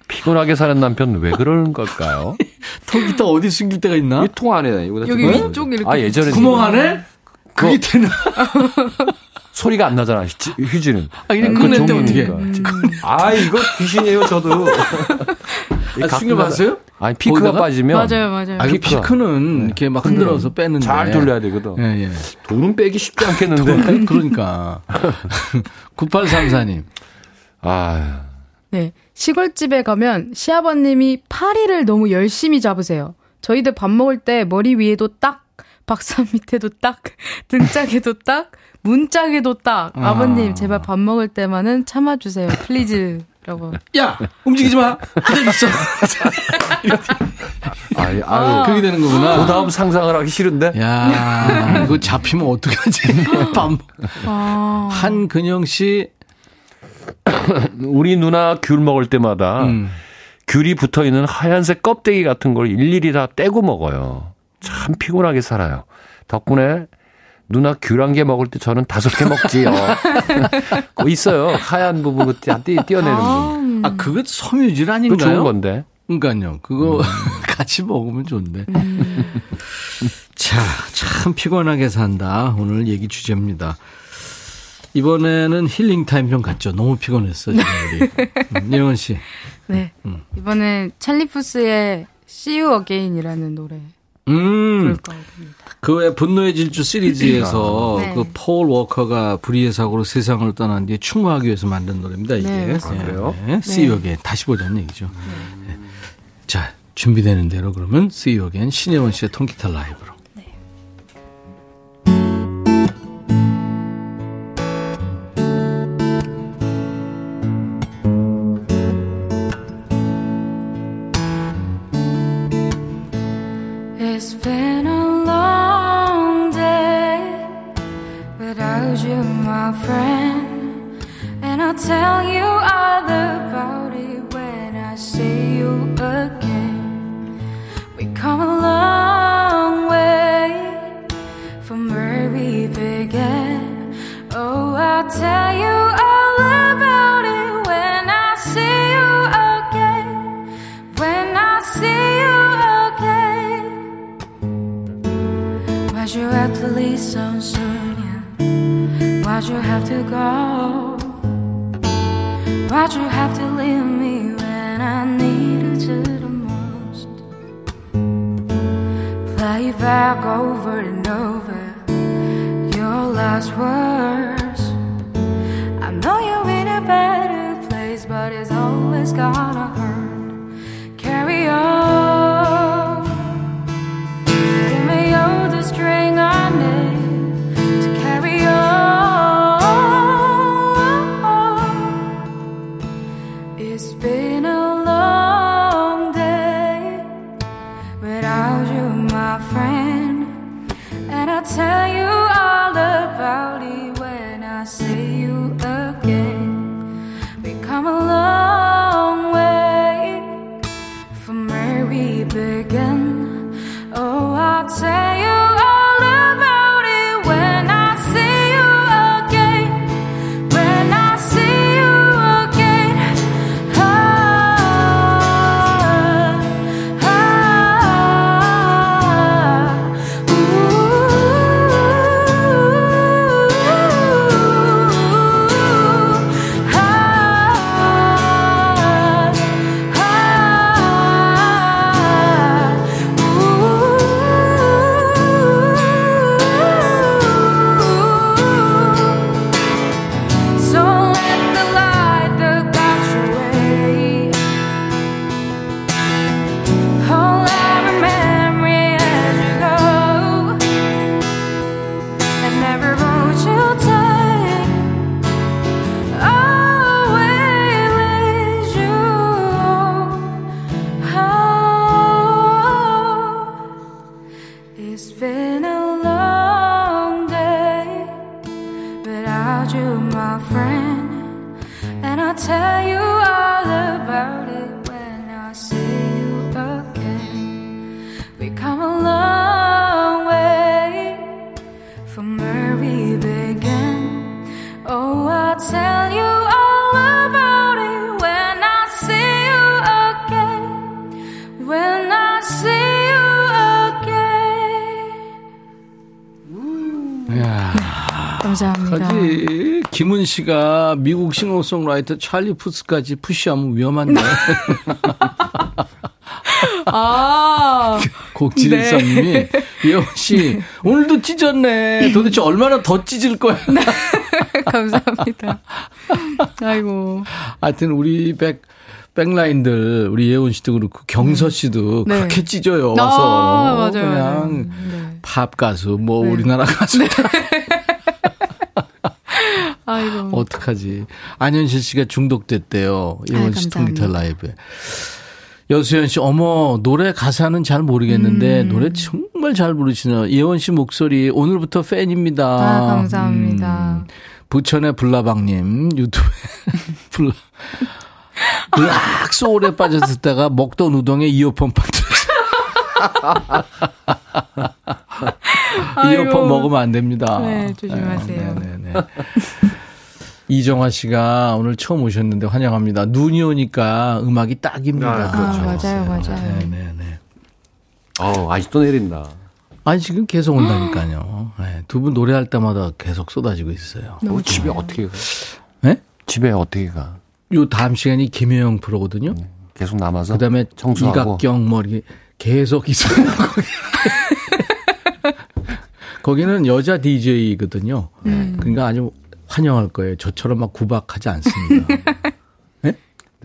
피곤하게 사는 남편 왜 그러는 걸까요? 통기타 어디 숨길 때가 있나? 이 통 안에. 여기 위쪽 이렇게. 아, 예전에 구멍 안에? 그게 되나? 소리가 안 나잖아, 휴지는. 아, 이래 꺼낼 때 어떻게. 아, 이거 귀신이에요, 저도. 아, 숨겨봤어요? 아니, 피크가 거기다가? 빠지면. 맞아요, 맞아요. 아니, 피크가. 피크는 네. 이렇게 막 흔들어서 빼는데. 잘 돌려야 되거든. 예, 예. 돈은 빼기 쉽지 않겠는데. 돈, 그러니까. 구팔삼사 님. 아. 네. 시골집에 가면 시아버님이 파리를 너무 열심히 잡으세요. 저희들 밥 먹을 때 머리 위에도 딱, 박사 밑에도 딱, 등짝에도 딱, 문짝에도 딱. 아. 아버님, 제발 밥 먹을 때만은 참아주세요. 플리즈. 야 움직이지 마. 그대로 있어. 아유, 아유, 그게 되는 거구나. 그 다음 상상을 하기 싫은데. 야, 이거 잡히면 어떻게 하지? 밤. 아. 한근영 씨, 우리 누나 귤 먹을 때마다 음. 귤이 붙어 있는 하얀색 껍데기 같은 걸 일일이 다 떼고 먹어요. 참 피곤하게 살아요. 덕분에. 누나 귤 한 개 먹을 때 저는 다섯 개 먹지요. 그거 있어요. 하얀 부분 띄어내는 분. 아, 그거 섬유질 아닌가요? 그거 좋은 건데. 그러니까요. 그거 음. 같이 먹으면 좋은데. 음. 자, 참 피곤하게 산다. 오늘 얘기 주제입니다. 이번에는 힐링 타임 좀 갔죠. 너무 피곤했어요. 우리. 예원 씨. 네. 음. 이번에 찰리푸스의 See You Again이라는 노래. 음. 그 외 분노의 질주 시리즈에서 네. 그 폴 워커가 불의의 사고로 세상을 떠난 뒤에 충고하기 위해서 만든 노래입니다. 이게. 네, 아, 그래요? 네. See you again. 다시 보자는 얘기죠. 네. 네. 자, 준비되는 대로 그러면 See you again 신혜원 씨의 통기타 라이브로. 네. It's been a long day without you, my friend. And I'll tell you all about it when I see you again. We back over and over your last words. I know you're in a better place, but it's always gonna hurt. Carry on. Give me all the string I need to carry on. It's been a long day without you, my friend, and I'll tell you all about it when I see you again. We've come a long way from where we began. Oh, I'll tell you all about it when I see you again, when I see you again. Ah, ah, ooh, ah, ah, ooh. So let the light that got your way hold every memory as you go, and every road you take always leads you home. It's been a long day without you, my friend, and I'll tell you all about it when I see you again. We've come a long way from where we began. Oh, I'll tell you all about it when I see you again, when I see you again. 이야. 감사합니다. 하지. 김은 씨가 미국 싱어송라이터 찰리 푸스까지 푸시하면 위험한데. 아. 곡칠일삼님이 네. 예원 씨 네. 오늘도 찢었네. 도대체 얼마나 더 찢을 거야. 네. 감사합니다. 아이고. 하여튼 우리 백 백라인들 우리 예원 씨도 그렇고 경서 씨도 네. 그렇게 찢어요. 와서 아, 맞아요. 그냥 네. 팝 가수 뭐 네. 우리나라 가수. 네. 아이고. 어떡하지. 안현실 씨가 중독됐대요. 이번 시통기타 라이브에. 여수연 씨, 어머, 노래 가사는 잘 모르겠는데, 음. 노래 정말 잘 부르시네요. 예원 씨 목소리, 오늘부터 팬입니다. 아, 감사합니다. 음. 부천의 불나방님, 유튜브에. 불나. 으악, 소울에 빠져 듣다가 먹던 우동에 이어폰 팍 들었어요. 이어폰 아이고. 먹으면 안 됩니다. 네, 조심하세요. 네, 네, 네, 네. 이정화 씨가 오늘 처음 오셨는데 환영합니다. 눈이 오니까 음악이 딱입니다. 아, 그렇죠. 아, 맞아요, 맞아요. 네, 네, 네. 어, 아직도 내린다. 아니, 지금 계속 온다니까요. 네, 두 분 노래할 때마다 계속 쏟아지고 있어요. 어, 집에 어떻게 가? 네? 집에 어떻게 가? 요 다음 시간이 김혜영 프로거든요. 네, 계속 남아서. 그 다음에 이각경 뭐 이렇게 계속 이상한 거. 거기는 여자 디제이거든요. 음. 그러니까 아주 환영할 거예요. 저처럼 막 구박하지 않습니다. 네?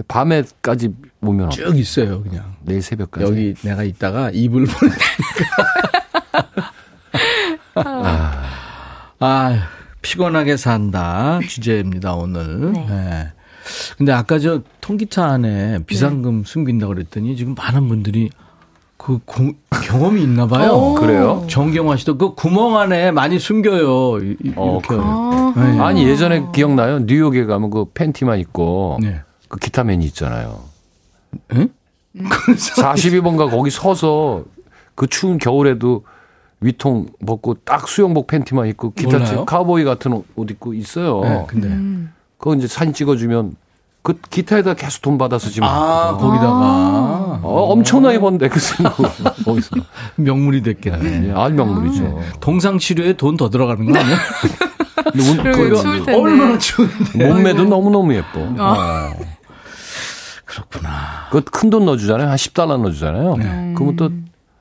밤에까지 보면 쭉 있어요, 그냥. 내일 새벽까지. 여기 내가 있다가 이불 보내니까. 아. 아, 피곤하게 산다. 주제입니다, 오늘. 네. 네. 근데 아까 저 통기타 안에 비상금 네. 숨긴다고 그랬더니 지금 많은 분들이 그 고, 경험이 있나 봐요. 오, 그래요? 정경화 씨도 그 구멍 안에 많이 숨겨요. 이, 어, 이렇게. 아, 네. 아니 예전에 기억나요? 뉴욕에 가면 그 팬티만 입고 네. 그 기타맨이 있잖아요. 응? 사십이 번가 거기 서서 그 추운 겨울에도 위통 벗고 딱 수영복 팬티만 입고 기타 카우보이 같은 옷 입고 있어요. 네, 근데 음. 그거 이제 사진 찍어주면 그 기타에다 계속 돈 받아서 지금 아 거기다가 어, 엄청나게 번데 그 생각 거기서 명물이 됐겠네. 네, 아주 명물이죠. 아. 동상 치료에 돈 더 들어가는 거 아니야? 네, 얼마나 추운데 몸매도 너무 너무 예뻐. 아. 아. 그렇구나. 그 큰 돈 넣어주잖아요. 한 십 달러 넣어주잖아요. 네. 그러면 또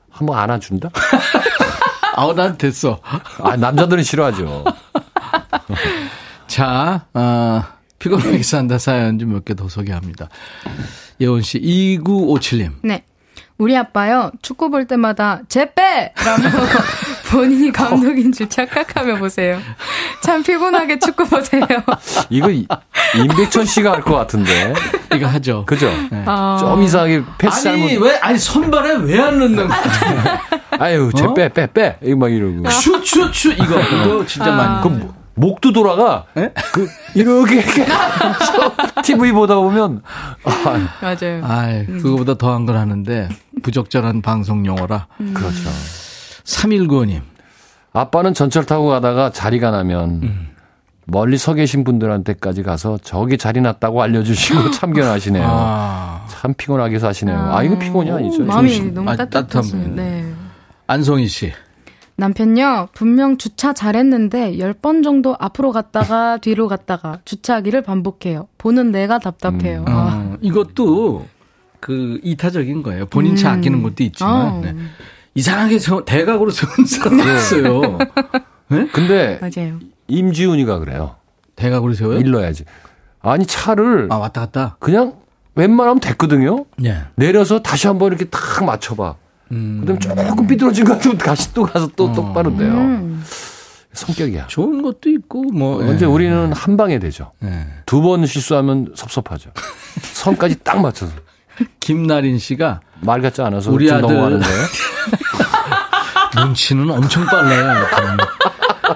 한번 안아준다. 아우, 난 됐어. 아, 남자들은 싫어하죠. 자, 어, 피곤하게 산다 사연 좀 몇 개 더 소개합니다. 예원 씨, 이구오칠님. 네. 우리 아빠요, 축구 볼 때마다, 제 빼! 라며 본인이 감독인 줄 착각하며 보세요. 참 피곤하게 축구 보세요. 이거 임백천 씨가 할 것 같은데. 이거 하죠. 그죠? 네. 어... 좀 이상하게 패스 아니, 잘못. 아니, 왜, 아니, 선발에 왜 안 넣는 거야? 아유, 제 빼, 빼, 빼. 이거 막 이러고. 슛, 슛, 슛. 이거, 이거 진짜 아... 많이. 그럼 뭐, 목도 돌아가. 에? 그 이렇게, 이렇게 티비 보다 보면 아, 맞아요. 아이, 음. 그거보다 더한 걸 하는데 부적절한 방송 용어라. 음. 그렇죠. 삼일구오님. 아빠는 전철 타고 가다가 자리가 나면 음. 멀리 서 계신 분들한테까지 가서 저기 자리 났다고 알려주시고 참견하시네요. 아. 참 피곤하게 사시네요. 아, 아 이거 피곤이 아니죠. 마음이 너무 따뜻하시네요. 네. 안송희 씨. 남편요, 분명 주차 잘했는데 열 번 정도 앞으로 갔다가 뒤로 갔다가 주차하기를 반복해요. 보는 내가 답답해요. 음. 아. 이것도 그 이타적인 거예요. 본인 차 음. 아끼는 것도 있지만 네. 이상하게 저 대각으로 세운 사람이 있어요. 네? 근데 맞아요. 임지훈이가 그래요. 대각으로 세워요? 일러야지. 아니 차를 아, 왔다 갔다. 그냥 웬만하면 됐거든요. 네. 내려서 다시 한번 이렇게 탁 맞춰봐. 음. 그다음 조금 삐뚤어진 것 같으면 다시 또 가서 또 어. 똑바로 돼요. 음. 성격이야. 좋은 것도 있고 뭐. 언제 네. 우리는 한 방에 되죠. 네. 두 번 실수하면 섭섭하죠. 선까지 딱 맞춰서. 김나린 씨가 말 같지 않아서 우리 좀 아들 넘어가는데. 눈치는 엄청 빨라요.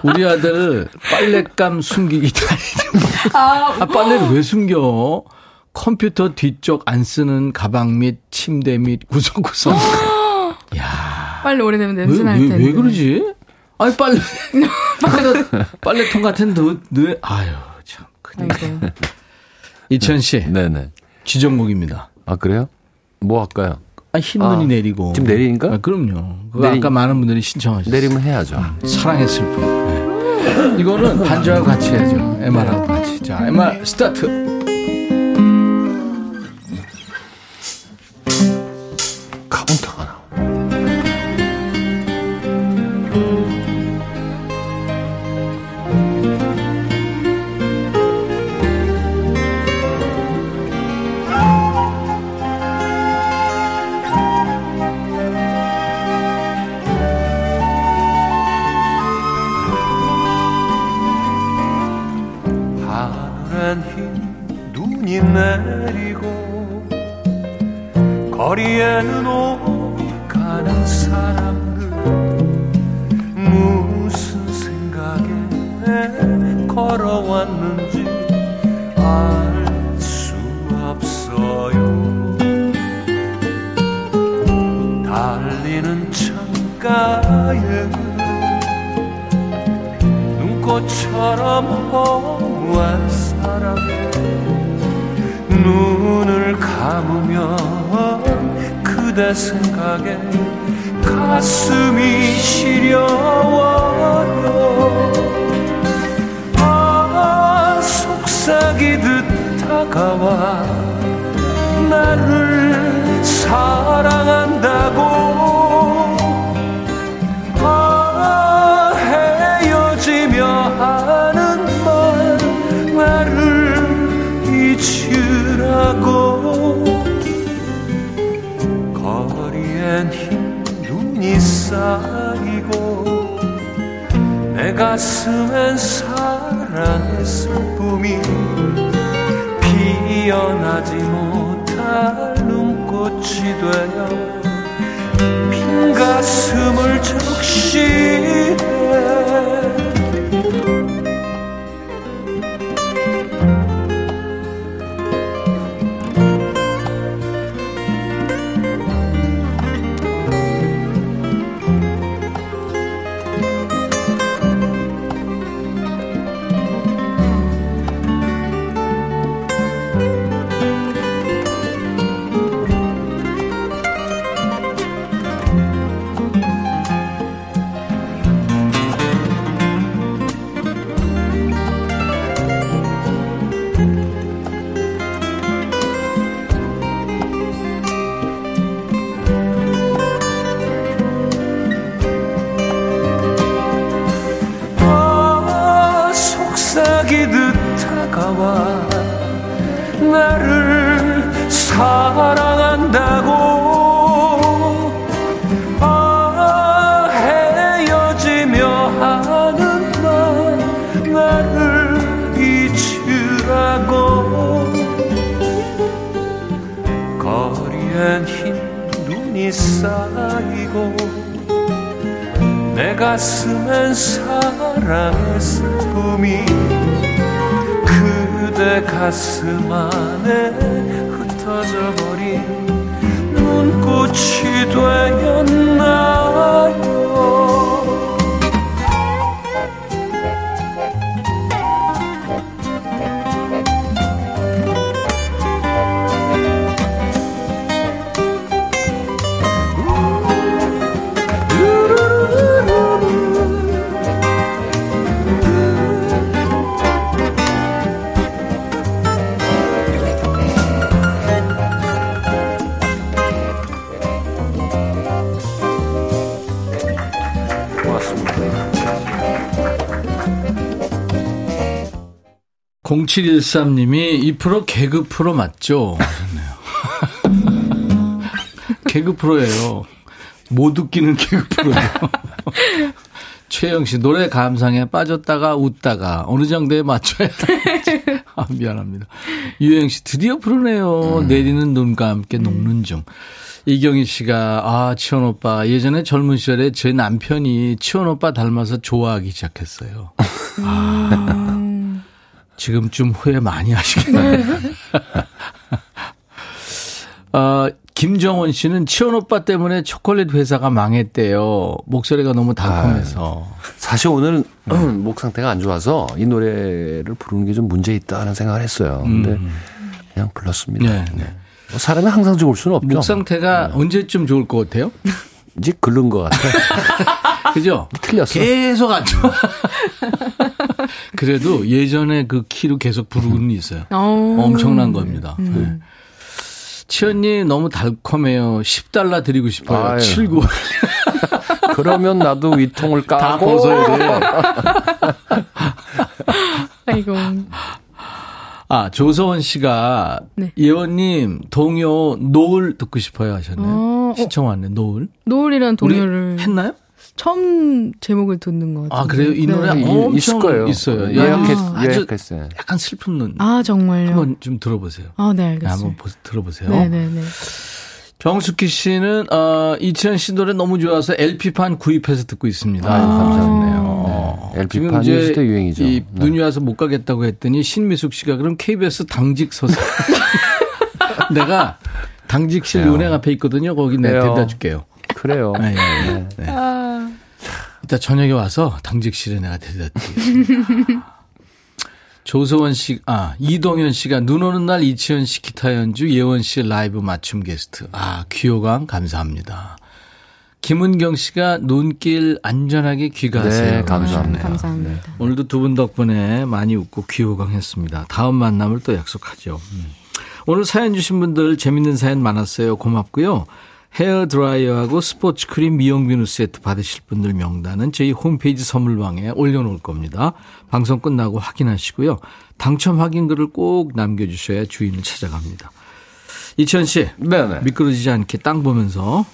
우리 아들 빨랫감 숨기기 아, 아, 빨래를 왜 숨겨? 컴퓨터 뒤쪽 안 쓰는 가방 및 침대 및 구석구석. 야. 빨래 오래되면 냄새 날 텐데. 왜 그러지? 아니, 빨래. 빨래통 같은 데, 늘, 아유, 참, 큰일. 이천 씨. 네네. 지정곡입니다. 아, 그래요? 뭐 할까요? 아, 흰 눈이 아, 내리고. 지금 내리니까? 아, 그럼요. 그거 내리... 아까 많은 분들이 신청하셨어요. 내리면 해야죠. 아, 사랑했을 뿐. 네. 이거는 반주하고 같이 해야죠. 엠알하고 같이. 자, 엠알 스타트. 나와 나를 사랑한다고 아 헤어지며 하는 말 나를 잊으라고 거리엔 흰 눈이 쌓이고 내 가슴엔 사랑의 슬픔이 그대 가슴 안에 흩어져버린 눈꽃이 되었나요? 공칠일삼 님이 이 프로 개그 프로 맞죠? 개그 프로예요. 못 웃기는 개그 프로예요. 최영 씨 노래 감상에 빠졌다가 웃다가 어느 정도에 맞춰야 아, 미안합니다. 유영 씨 드디어 프로네요. 음. 내리는 눈과 함께 녹는 중. 이경희 씨가 아 치원 오빠 예전에 젊은 시절에 제 남편이 치원 오빠 닮아서 좋아하기 시작했어요. 아. 지금쯤 후회 많이 하시겠네요. 어, 김정원 씨는 치원 오빠 때문에 초콜릿 회사가 망했대요. 목소리가 너무 달콤해서. 아, 사실 오늘 음. 목 상태가 안 좋아서 이 노래를 부르는 게 좀 문제 있다는 생각을 했어요. 근데 음. 그냥 불렀습니다. 네. 네. 뭐 사람이 항상 좋을 수는 없죠. 목 상태가 네. 언제쯤 좋을 것 같아요? 이제 글른 것 같아. 그죠? 틀렸어. 계속 안 좋아. 그래도 예전에 그 키로 계속 부르고는 있어요. 엄청난 겁니다. 음. 네. 치언님 너무 달콤해요. 십 달러 드리고 싶어요. 칠구. 그러면 나도 위통을 까고. 다 벗어야 돼. 아이고. 아, 조서원 씨가 네. 예원님 동요 노을 듣고 싶어요 하셨네요. 어, 시청 왔네. 노을. 노을이란 동요를. 했나요? 처음 제목을 듣는 것 같아요. 아, 그래요? 이 노래 네. 엄청 있을 거예요. 있어요. 예약했, 아, 예약했어요. 약간 슬픈 눈. 아, 정말요? 한번 좀 들어보세요. 아, 네, 알겠습니다. 네, 한번 들어보세요. 네네네. 정숙희 씨는, 어, 이치현 씨 노래 너무 좋아서 엘피판 구입해서 듣고 있습니다. 아유, 감사합니다. 아, 네. 엘피판이 시대 유행이죠. 이 네. 눈이 와서 못 가겠다고 했더니 신미숙 씨가 그럼 케이비에스 당직 서서. 내가 당직실 네. 은행 앞에 있거든요. 거기 내 네. 데려다 줄게요. 그래요. 네, 네, 네. 네. 아. 이따 저녁에 와서 당직실에 내가 데려다드리겠습니다. 조서원 씨, 아, 이동현 씨가 눈 오는 날 이치현 씨 기타 연주, 예원 씨 라이브 맞춤 게스트. 아, 귀요강 감사합니다. 김은경 씨가 눈길 안전하게 귀가하세요. 네, 감사합니다. 감사합니다. 네. 오늘도 두 분 덕분에 많이 웃고 귀요강 했습니다. 다음 만남을 또 약속하죠. 음. 오늘 사연 주신 분들 재밌는 사연 많았어요. 고맙고요. 헤어드라이어하고 스포츠크림 미용 비누 세트 받으실 분들 명단은 저희 홈페이지 선물방에 올려놓을 겁니다. 방송 끝나고 확인하시고요. 당첨 확인글을 꼭 남겨주셔야 주인을 찾아갑니다. 이천 씨, 네네. 미끄러지지 않게 땅 보면서.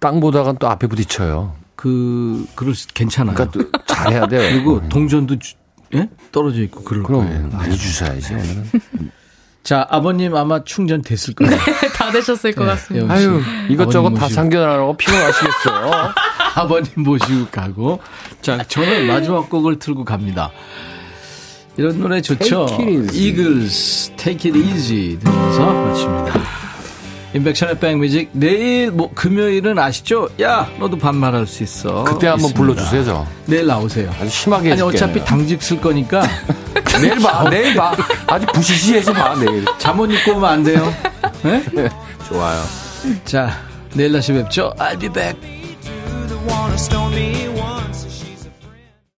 땅 보다간 또 앞에 부딪혀요. 그, 그럴 수, 괜찮아요. 그러니까 또 잘해야 돼요. 그리고 동전도 주, 예? 떨어져 있고 그럴 그럼 거예요. 많이 주셔야지. 자, 아버님 아마 충전 됐을 거예요. 네, 다 되셨을 것 네, 같습니다. 아유, 이것저것 다 상견하라고 피곤하시겠죠. 아버님 모시고 가고. 자, 저는 마지막 곡을 틀고 갑니다. 이런 노래 좋죠. Eagles, Take It Easy 들으면서 마칩니다. 임백천의 백뮤직. 내일 뭐 금요일은 아시죠? 야, 너도 반말할 수 있어. 그때 한번 불러주세요. 저. 내일 나오세요. 아주 심하게. 아니 해줄게. 어차피 당직 쓸 거니까. 내일 봐, 내일 봐. 아주 부시시해서 봐, 내일. 잠옷 입고 오면 안 돼요. 네? 네, 좋아요. 자, 내일 다시 뵙죠. I'll be back.